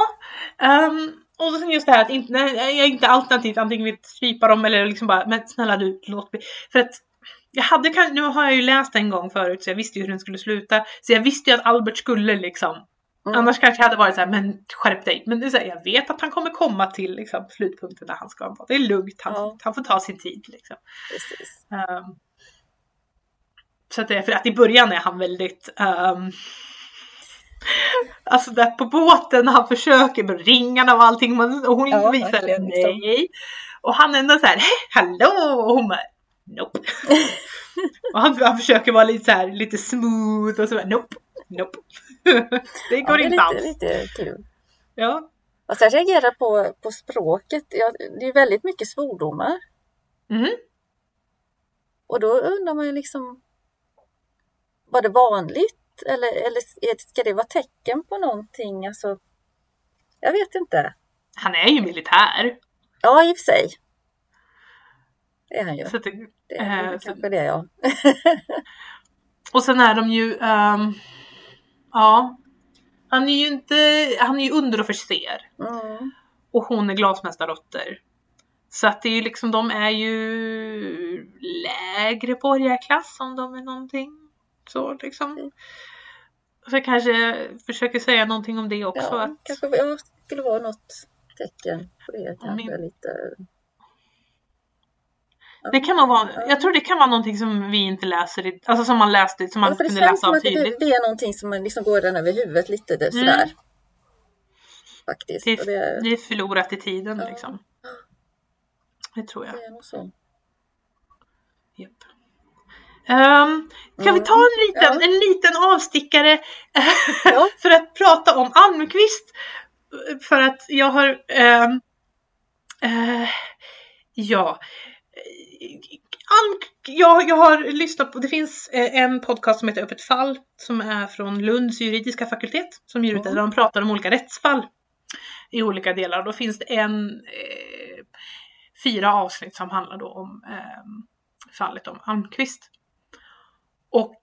och sen just det här att jag är inte alternativt antingen vill strypa dem eller liksom bara, men snälla du, låt mig. För att nu har jag ju läst en gång förut så jag visste ju hur den skulle sluta. Så jag visste ju att Albert skulle liksom... Mm. Annars kanske jag hade varit så här, men skärp dig. Men det är så här, jag vet att han kommer komma till liksom, slutpunkten där han ska vara. Det är lugnt, han får ta sin tid. Liksom. Precis. Så att det, för att i början är han väldigt... alltså där på båten, han försöker med ringarna och allting. Och hon visar det. Nej. Och han är ändå så här, hallå! Och hon bara, nope. Och han försöker vara lite så här, lite smooth och så här, nope. Det går inte alls. Lite kul. Ja. Och sen reagerar på språket. Det är väldigt mycket svordomar. Mm. Och då undrar man ju liksom, var det vanligt? Eller ska det vara tecken på någonting? Alltså, jag vet inte. Han är ju militär. Ja, i och för sig. Det är han ju. Så det är kanske det, ja. Och sen är de ju ja, han är ju underofficer. Mm. Och hon är glasmästardotter. Så att det är ju liksom, de är ju lägre borgarklass om de är någonting så liksom. Så jag kanske försöker säga någonting om det också. Ja, att kanske det skulle vara något tecken på det. Kanske lite... Det kan nog vara, jag tror det kan vara någonting som vi inte läser i, alltså som man läste, som man ja, kunde läsa av tydligt. Det är någonting som man liksom går den över huvudet lite där, sådär. Faktiskt. Det är förlorat i tiden liksom. Det tror jag. Det är nog så. Yep. Kan vi ta en liten avstickare för att prata om Almqvist? För att jag har jag har lyssnat på, det finns en podcast som heter Öppet fall som är från Lunds juridiska fakultet som ger ut där de pratar om olika rättsfall i olika delar. Då finns det en 4 avsnitt som handlar då om fallet om Almqvist. Och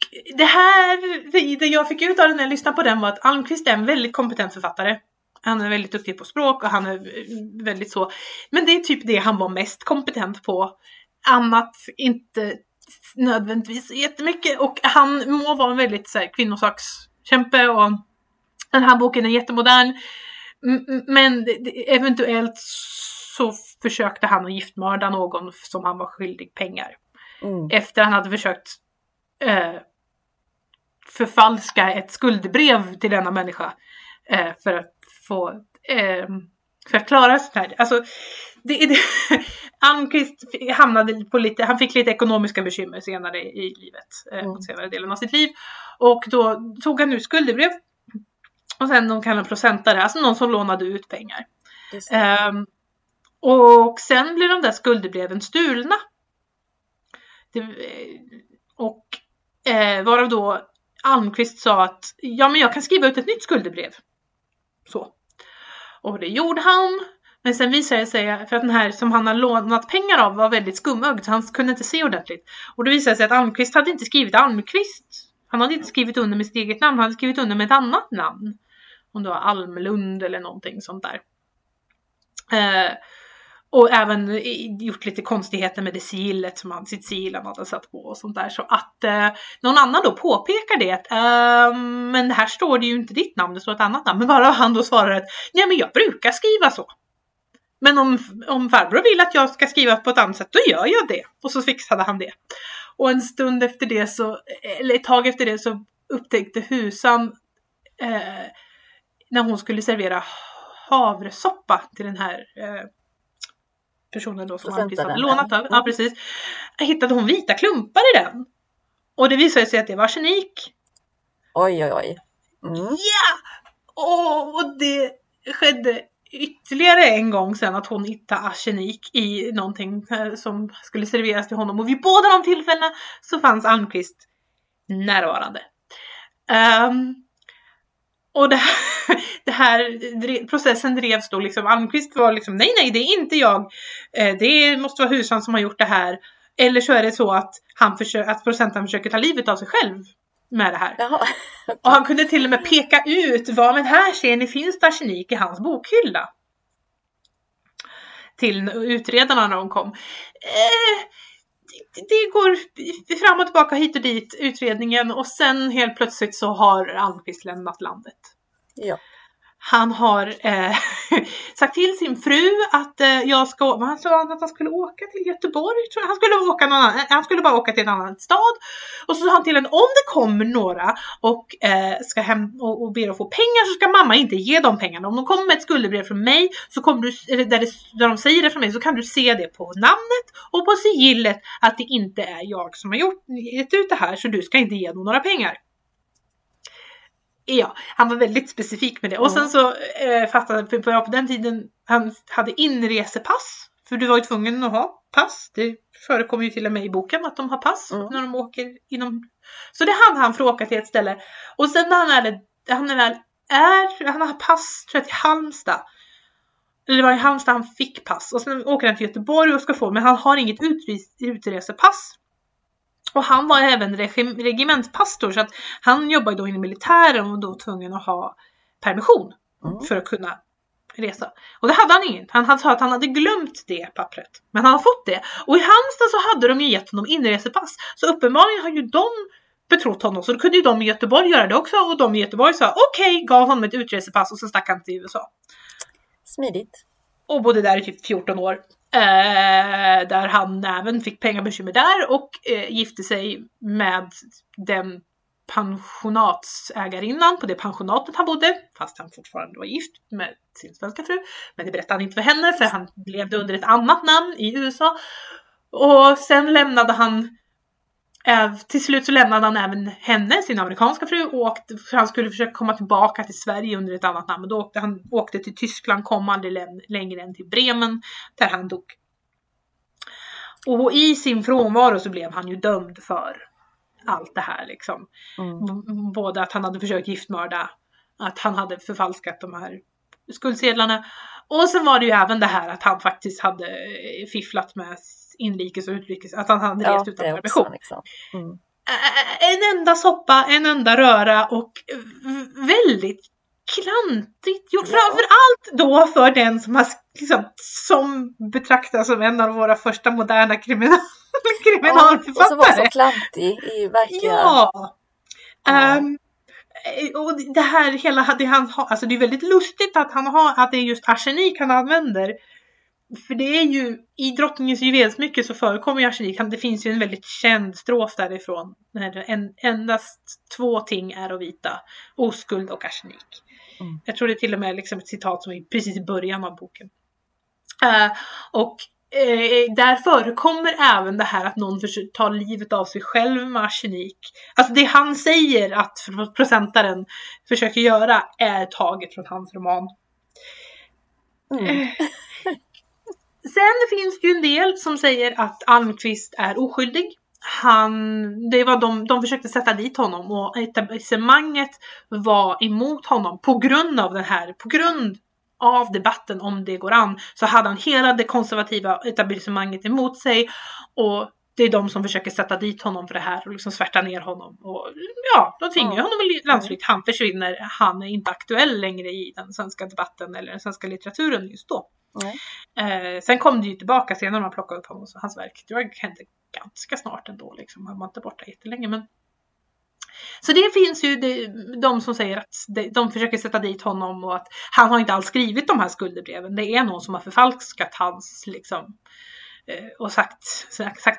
det jag fick ut av den när jag lyssnade på den var att Almqvist är en väldigt kompetent författare. Han är väldigt duktig på språk och han är väldigt så. Men det är typ det han var mest kompetent på. Annat inte nödvändigtvis jättemycket. Och han må vara en väldigt så här, kvinnosakskämpe. Och den här boken är jättemodern. Men eventuellt så försökte han att giftmörda någon som han var skyldig pengar. Mm. Efter han hade försökt förfalska ett skuldebrev till denna människa. För att få förklara sånt här. Alltså, Almqvist hamnade på lite, han fick lite ekonomiska bekymmer senare i livet, på senare delen av sitt liv. Och då tog han nu skuldebrev och sen de kallar procentare, alltså någon som lånade ut pengar. Och sen blev de där skuldebreven stulna. Varav då Almqvist sa att ja, men jag kan skriva ut ett nytt skuldebrev. Så. Och det gjorde han. Men sen visade det sig, för att den här som han har lånat pengar av var väldigt skumögd, så han kunde inte se ordentligt. Och det visade sig att Almqvist hade inte skrivit Almqvist. Han hade inte skrivit under med sitt eget namn, han hade skrivit under med ett annat namn. Om det var Almlund eller någonting sånt där. Och även gjort lite konstigheter med det silet som han, sitt sil han hade satt på och sånt där. Så att någon annan då påpekar det. Men här står det ju inte ditt namn, det står ett annat namn. Men bara han då svarar att nej, men jag brukar skriva så. Men om farbror vill att jag ska skriva på ett annat sätt, då gör jag det. Och så fixade han det. Och en stund efter det så, eller ett tag efter det så upptäckte husan när hon skulle servera havresoppa till den här... personen då som Almqvist hade lånat av. Ja, precis. Hittade hon vita klumpar i den. Och det visade sig att det var arsenik. Oj, oj, oj. Ja! Mm. Yeah! Och det skedde ytterligare en gång sen att hon hittade arsenik i någonting som skulle serveras till honom. Och vid båda de tillfällena så fanns Almqvist närvarande. Och det här processen drevs då liksom, Almqvist var liksom, nej, det är inte jag. Det måste vara husan som har gjort det här. Eller så är det så att att procenten försöker ta livet av sig själv med det här. Jaha, okay. Och han kunde till och med peka ut, men här ser ni, finns det arsenik i hans bokhylla. Till utredarna när de kom. Det går fram och tillbaka hit och dit, utredningen, och sen helt plötsligt så har Almqvist lämnat landet. Ja. Han har sagt till sin fru att han sa att han skulle åka till Göteborg. Han skulle åka han skulle bara åka till en annan stad. Och så sa han till henne, om det kommer några och ska hem och ber att få pengar, så ska mamma inte ge dem pengarna. Om de kommer med ett skuldebrev från mig, så kommer du, där de säger det från mig, så kan du se det på namnet och på sigillet att det inte är jag som har gett ut det här, så du ska inte ge dem några pengar. Ja, han var väldigt specifik med det. Och sen så fattade jag på den tiden, han hade inresepass. För du var ju tvungen att ha pass. Det förekommer ju till och med i boken att de har pass när de åker inom... Så det hann han för att åka till ett ställe. Och sen när han har pass, tror jag, till Halmstad. Eller det var i Halmstad han fick pass. Och sen åker han till Göteborg och ska få, men han har inget utresepass. Och han var även regimentpastor, så att han jobbade då inom militären och då tvungen att ha permission för att kunna resa. Och det hade han inget. Han hade sagt att han hade glömt det pappret. Men han har fått det. Och i Halmstad så hade de ju gett honom inresepass. Så uppenbarligen har ju de betrott honom. Så då kunde ju de i Göteborg göra det också. Och de i Göteborg sa okej, gav honom ett utresepass och så stack han till USA. Smidigt. Och bodde där i typ 14 år. Där han även fick pengabekymmer där och gifte sig med den pensionatsägarinnan på det pensionatet han bodde, fast han fortfarande var gift med sin svenska fru, men det berättade han inte för henne för han levde under ett annat namn i USA. Och sen lämnade han till slut så lämnade han även henne, sin amerikanska fru, och åkte, för han skulle försöka komma tillbaka till Sverige under ett annat namn, och då åkte han till Tyskland, kom aldrig längre än till Bremen där han dog. Och i sin frånvaro så blev han ju dömd för allt det här liksom. Både att han hade försökt giftmörda, att han hade förfalskat de här skuldsedlarna, och sen var det ju även det här att han faktiskt hade fifflat med inrikes och utrikes, att han hade rest utan permission liksom. En enda soppa, en enda röra, och väldigt klantigt gjort, framförallt då för den som har liksom, som betraktas som en av våra första moderna kriminalförfattare. Och som var så klantig i verkligen. Och det här hela, det han har, alltså det är väldigt lustigt att han har, att det är just arsenik han använder. För det är ju, i drottningens juvelsmycke så förekommer ju arsenik. Det finns ju en väldigt känd strof därifrån. Endast två ting är att vita. Oskuld och arsenik. Jag tror det är till och med liksom ett citat som är precis i början av boken. Där förekommer även det här att någon tar livet av sig själv med arsenik. Alltså det han säger att procentaren försöker göra är taget från hans roman. Sen finns det ju en del som säger att Almqvist är oskyldig. De försökte sätta dit honom, och etablissemanget var emot honom på grund av debatten om Det går an. Så hade han hela det konservativa etablissemanget emot sig, och det är de som försöker sätta dit honom för det här och liksom svärta ner honom. Och ja, de tvingar honom i landsflykt. Han försvinner, han är inte aktuell längre i den svenska debatten eller den svenska litteraturen just då. Sen kom det ju tillbaka senare när man plockade upp honom, så hans verk hände ganska snart ändå liksom. Han var inte borta jättelänge, men så det finns ju de som säger att de försöker sätta dit honom, och att han har inte alls skrivit de här skuldebreven, det är någon som har förfalskat hans liksom, och sagt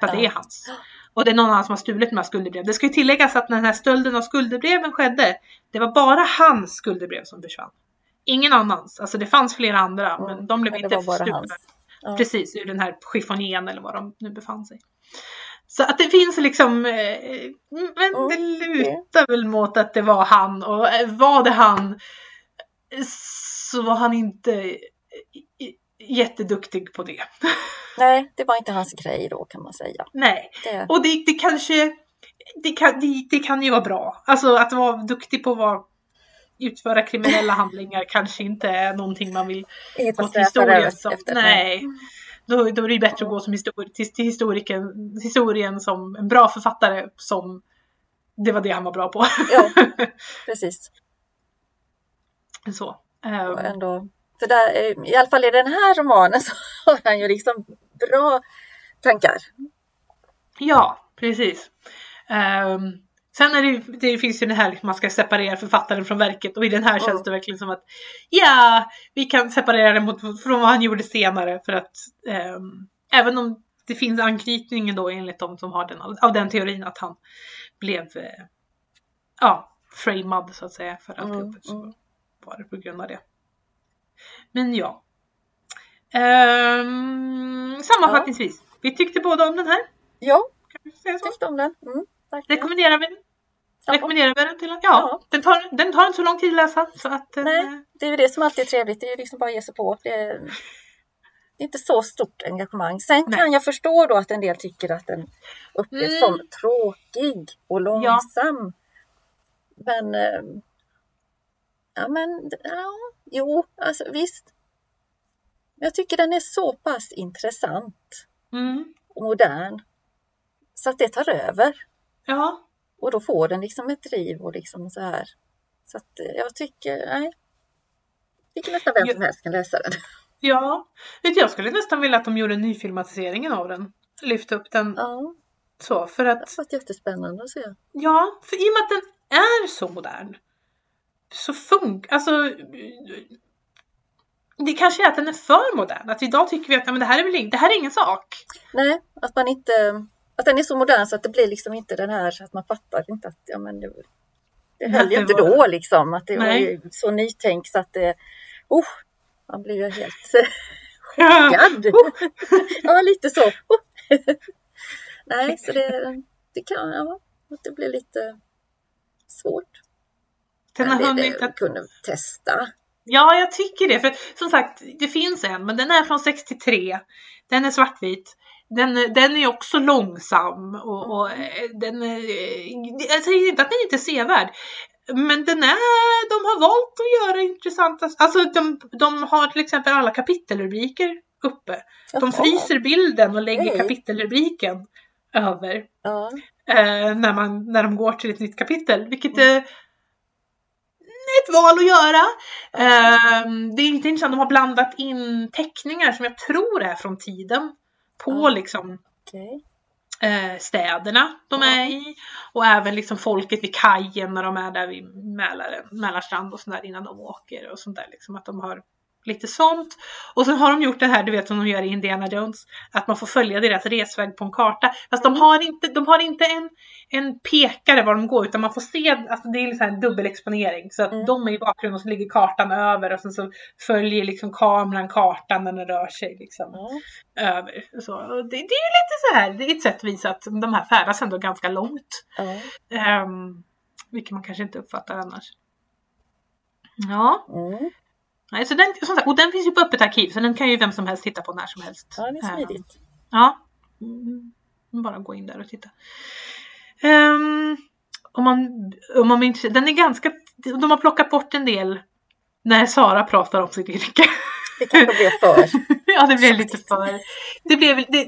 att det är hans, och det är någon annan som har stulit de här skuldebreven. Det ska ju tilläggas att när den här stölden av skuldebreven skedde, det var bara hans skuldebrev som försvann. Ingen annans. Alltså det fanns flera andra, men de blev inte efterstupna. Precis, ur den här chiffonien eller vad de nu befann sig. Så att det finns liksom, men det lutar väl mot att det var han. Och var det han, så var han inte jätteduktig på det. Nej, det var inte hans grej då, kan man säga. Nej, och det kan ju vara bra. Alltså att vara duktig på vad utföra kriminella handlingar kanske inte är någonting man vill gå till historien som. Nej. Då är det bättre att gå som historien som en bra författare, som det var det han var bra på. Ja, precis. Så. Och ändå, för där, i alla fall i den här romanen så har han ju liksom bra tankar. Ja, precis. Sen är det finns ju det här, man ska separera författaren från verket. Och i den här känns det verkligen som att vi kan separera det från vad han gjorde senare. För att även om det finns anknytningen då, enligt de som har den teorin, att han blev framad så att säga för alltihopet. Så var det på grund av det. Men ja. Sammanfattningsvis. Vi tyckte båda om den här. Ja, tyckte om den. Rekommenderar vi den till? Ja. Den tar inte så lång tid att läsa. Så att, nej, det är ju det som alltid är trevligt. Det är ju liksom bara att ge sig på. Det är inte så stort engagemang. Sen kan jag förstå då att en del tycker att den upplevs som tråkig och långsam. Ja. Men visst. Jag tycker den är så pass intressant och modern. Så att det tar över. Ja. Och då får den liksom ett driv och liksom så här. Så att jag tycker, nej. Vilken nästan vem som helst kan läsa den. Ja, jag skulle nästan vilja att de gjorde nyfilmatiseringen av den. Lyfte upp den. Ja. Så, för att... Det har varit jättespännande att se. Ja, för i och med att den är så modern. Så alltså... Det kanske är att den är för modern. Att idag tycker vi att nej, men det här är ingen sak. Nej, att man inte... Att den är så modern så att det blir liksom inte den här... Att man fattar inte att... Ja, men det höll ju inte då det. Liksom. Att det var så nytänk så att det... Oh, man blir ju helt chockad. Ja, lite så. Nej, så det kan... Ja, att det blir lite svårt. Men det kunde testa... Ja, jag tycker det. För som sagt, det finns en, men den är från 63. Den är svartvit. Den är också långsam. Och den är, jag säger inte att den inte är sevärd. Men de har valt att göra intressanta... Alltså, de har till exempel alla kapitelrubriker uppe. De fryser bilden och lägger kapitelrubriken över. När de går till ett nytt kapitel. Vilket är... ett val att göra. Det är inte intressant. De har blandat in teckningar som jag tror är från tiden. På liksom städerna de är i. Och även liksom folket vid kajen när de är där vid Mälarstrand och sånt där innan de åker. Och sånt där liksom. Att de har lite sånt. Och sen har de gjort det här, du vet som de gör i Indiana Jones. Att man får följa deras resväg på en karta. Fast de har inte en pekare var de går. Utan man får se, alltså det är liksom en dubbelexponering. Så att de är i bakgrunden och så ligger kartan över. Och sen så följer liksom kameran kartan när den rör sig liksom över. Så. Och det är ju lite så här, det är ett sätt att visa att de här färdas ändå ganska långt. Vilket man kanske inte uppfattar annars. Ja. Nej, så den, som sagt, och den finns ju på Öppet arkiv, så den kan ju vem som helst titta på när som helst. Ja, det är smidigt. Ja, bara gå in där och titta. Om man inte, den är ganska, de har plockat bort en del när Sara pratar om sitt yrke. Det kanske blev för. Ja, det blev lite för.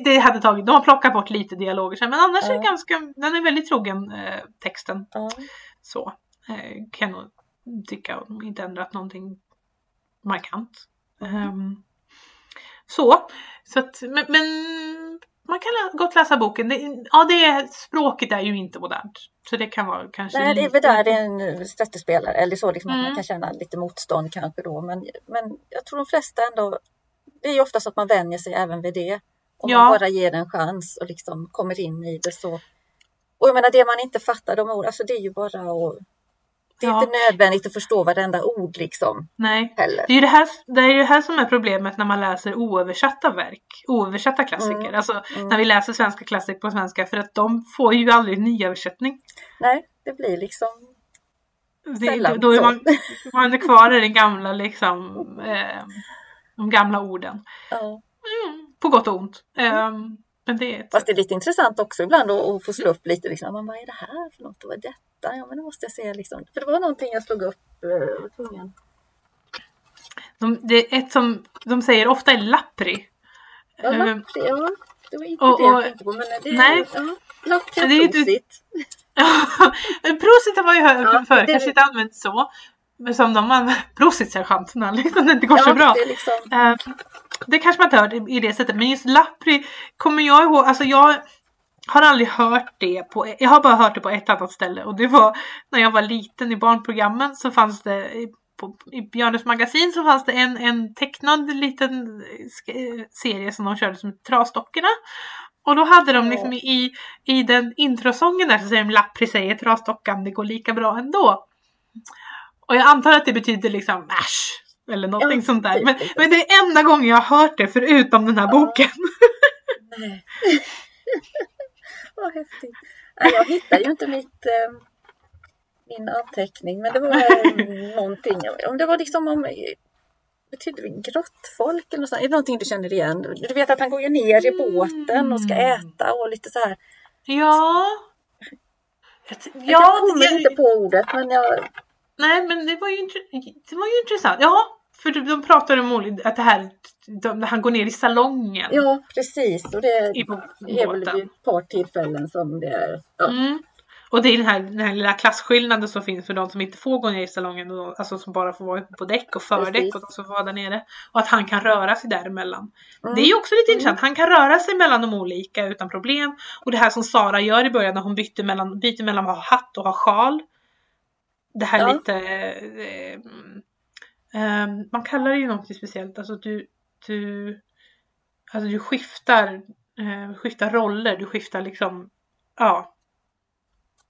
Det hade tagit, de har plockat bort lite dialoger sen, men annars är det ganska, den är väldigt trogen texten. Så, kan jag nog tycka, inte ändrat någonting markant. Så att, men man kan gott läsa boken. Språket är ju inte modernt. Så det kan vara kanske... Nej, det är en stöttespelare. Eller så liksom att man kan känna lite motstånd kanske då. Men jag tror de flesta ändå... Det är ju ofta så att man vänjer sig även vid det. Om man bara ger en chans och liksom kommer in i det så... Och jag menar, det man inte fattar de ord, alltså det är ju bara att... Det är inte nödvändigt att förstå varenda ord liksom. Nej, det är ju det här som är problemet när man läser oöversatta verk. Oöversatta klassiker. Alltså när vi läser svenska klassiker på svenska. För att de får ju aldrig nyöversättning. Nej, det blir liksom sällan. Då är man är kvar i den gamla liksom, de gamla orden. På gott och ont. Men fast det är lite intressant också ibland att få slå upp lite. Liksom. Vad är det här för något? Vad är detta? Ja, men det måste jag se. Liksom. För det var någonting jag slog upp. Det är ett som de säger ofta är lappri. Ja, lappri. Ja. Det var inte det jag tänkte på. Men det är lappri och prosit. Prosit var ju förr. Kanske inte använt så. Men som de använder. Prosit är chansen. Liksom, det inte går så bra. Det är liksom... Det kanske man inte hört i det sättet. Men just lappri kommer jag ihåg. Alltså jag har aldrig hört det på... Jag har bara hört det på ett annat ställe. Och det var när jag var liten i barnprogrammen. Så fanns det... I Björnes magasin så fanns det en tecknad liten serie som de körde som Trastockerna. Och då hade de liksom i den introsången där så säger de lappri säger Trastockan. Det går lika bra ändå. Och jag antar att det betyder liksom äsch. Eller någonting sånt där. Men det är enda gången jag har hört det förutom den här boken. Nej. Vad häftigt. Jag hittar ju inte min anteckning. Men det var någonting. Om det var liksom om... Betyder det grottfolk eller något sånt? Är det någonting du känner igen? Du vet att han går ju ner i båten och ska äta och lite så här. Ja. Jag kommer inte på ordet men jag... Nej, men det var ju intressant. Ja, För de pratar om att det här, han går ner i salongen. Ja, precis. Och det är väl ett par tillfällen som det är. Ja. Mm. Och det är den här lilla klassskillnaden som finns för de som inte får gå ner i salongen. Och, alltså som bara får vara på däck och fördäck och så vara där nere. Och att han kan röra sig däremellan. Mm. Det är ju också lite intressant. Han kan röra sig mellan de olika utan problem. Och det här som Sara gör i början när hon byter mellan att ha hatt och ha sjal. Det här lite... man kallar det ju något speciellt. Alltså du skiftar roller. Du skiftar liksom... Ja...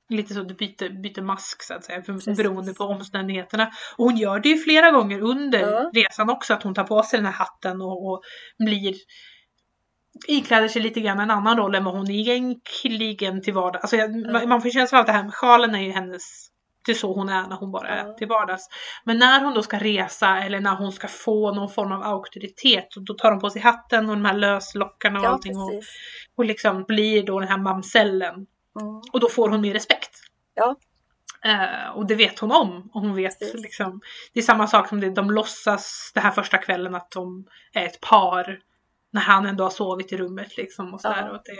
Lite så, du byter mask så att säga, beroende på omständigheterna. Och hon gör det ju flera gånger under resan också, att hon tar på sig den här hatten och ikläder sig lite grann en annan roll än vad hon egentligen till vardags. Alltså, man får känna av att det här med sjalen är ju hennes, det är så hon är när hon bara är till vardags. Men när hon då ska resa eller när hon ska få någon form av auktoritet, då tar hon på sig hatten och de här löslockarna och allting och liksom blir då den här mamsellen. Mm. Och då får hon mer respekt. Ja. Och det vet hon om. Och hon vet liksom... Det är samma sak som det, de låtsas den här första kvällen att de är ett par. När han ändå har sovit i rummet liksom. Och sådär. Och det,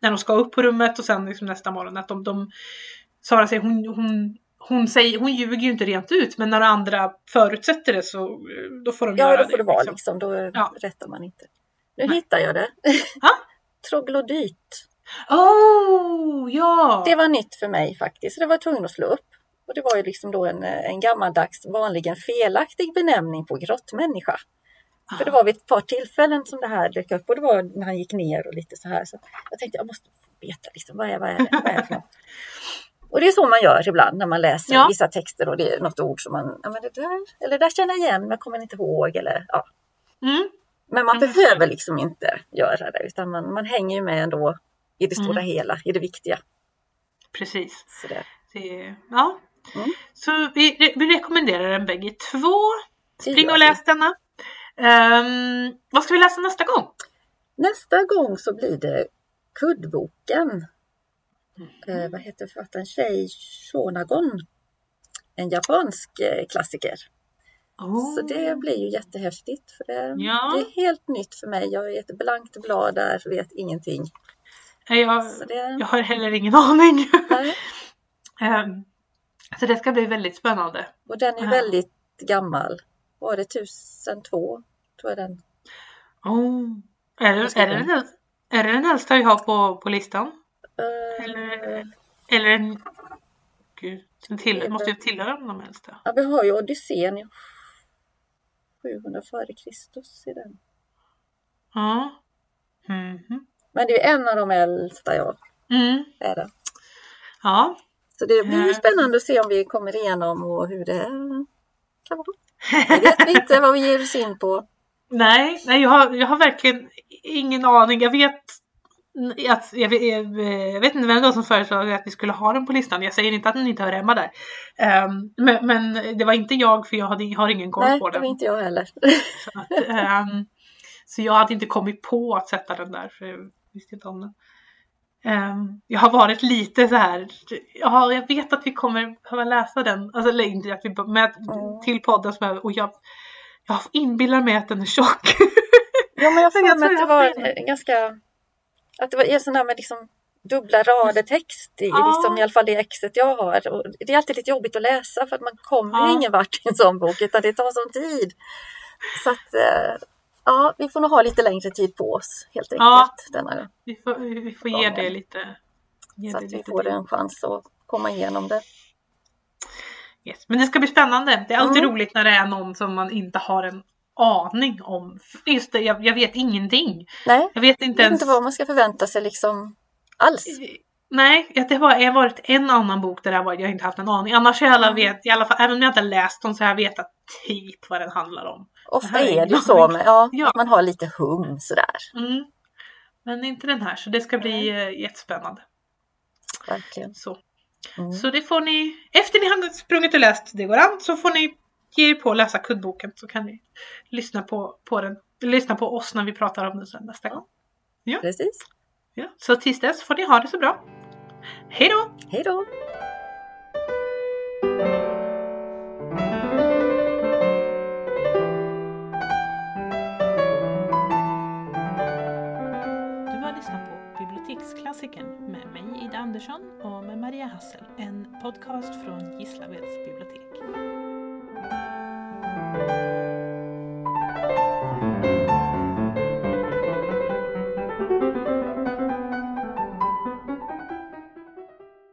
när de ska upp på rummet och sen liksom nästa morgon. Att Sara säger, hon ljuger ju inte rent ut. Men när andra förutsätter det så då får de göra det. Ja, då får det vara liksom. Då rättar man inte. Nu hittar jag det. Troglodyt. Det var nytt för mig faktiskt. Det var tvungen att slå upp. Och det var ju liksom då en gammaldags, vanligen felaktig benämning på grottmänniska. För det var vid ett par tillfällen som det här dök upp. Och det var när han gick ner och lite så här. Så jag tänkte, jag måste veta liksom, vad är för något? Och det är så man gör ibland när man läser vissa texter. Och det är något ord som man, det där känner jag igen, men jag kommer inte ihåg. Eller, Men man behöver liksom inte göra det. Utan man hänger ju med ändå. I det stora hela, i det viktiga. Precis. Så vi rekommenderar den bägge två. Spring och läs denna. Vad ska vi läsa nästa gång? Nästa gång så blir det Kuddboken. Vad heter författaren? Sei Shonagon. En japansk klassiker. Så det blir ju jättehäftigt. För det är helt nytt för mig. Jag är ett blankt blad där, vet ingenting. Jag har heller ingen aning. Så det ska bli väldigt spännande. Och den är väldigt gammal. Var det 1002? Tror jag den. Är det den äldsta vi har på listan? Eller en... Gud, måste ju tillhöra de äldsta. Ja, vi har ju Odysseen. 700 före Kristus i den. Ja. Men det är ju en av de äldsta är det. Ja. Så det blir ju spännande att se om vi kommer igenom och hur det kan vara. Jag vet inte vad vi ger oss in på. Nej, jag har verkligen ingen aning. Jag vet inte vem det var som föreslog att vi skulle ha den på listan. Jag säger inte att den inte hör hemma där. Men det var inte jag, för jag har ingen koll på den. Nej, det var inte jag heller. Så att, så jag hade inte kommit på att sätta den där, för jag visste inte om den. Jag har varit lite så här... jag vet att vi kommer behöva läsa den. Alltså inte att vi till podden. Och jag inbillar mig att den är tjock. Ja, men jag får med att det var en ganska... Att det var en sån där med liksom dubbla rader text. Liksom, i alla fall det exet jag har. Och det är alltid lite jobbigt att läsa. För att man kommer ingen vart i en sån bok. Utan det tar sån tid. Så att... Ja, vi får nog ha lite längre tid på oss, helt enkelt. Ja, vi får ge det lite. Så att vi får en chans att komma igenom det. Yes. Men det ska bli spännande. Det är alltid roligt när det är någon som man inte har en aning om. Just det, jag vet ingenting. Nej, jag vet inte ens vad man ska förvänta sig liksom alls. Nej, det har varit en annan bok där jag inte haft en aning. Annars jag vet, i alla fall, även om jag inte läst dem så jag vet att typ vad den handlar om. Ofta är det ju så med, att man har lite hum sådär. Men inte den här, så det ska bli jättespännande. Verkligen. Så det får ni, efter ni har sprungit och läst Det går an, så får ni ge er på att läsa Kuddboken, så kan ni lyssna på den, lyssna på oss när vi pratar om den sen nästa gång. Ja, precis. Ja. Så tills dess får ni ha det så bra. Hej då! Hej då! klassikern med mig, Ida Andersson, och med Maria Hassel, en podcast från Gislaveds bibliotek.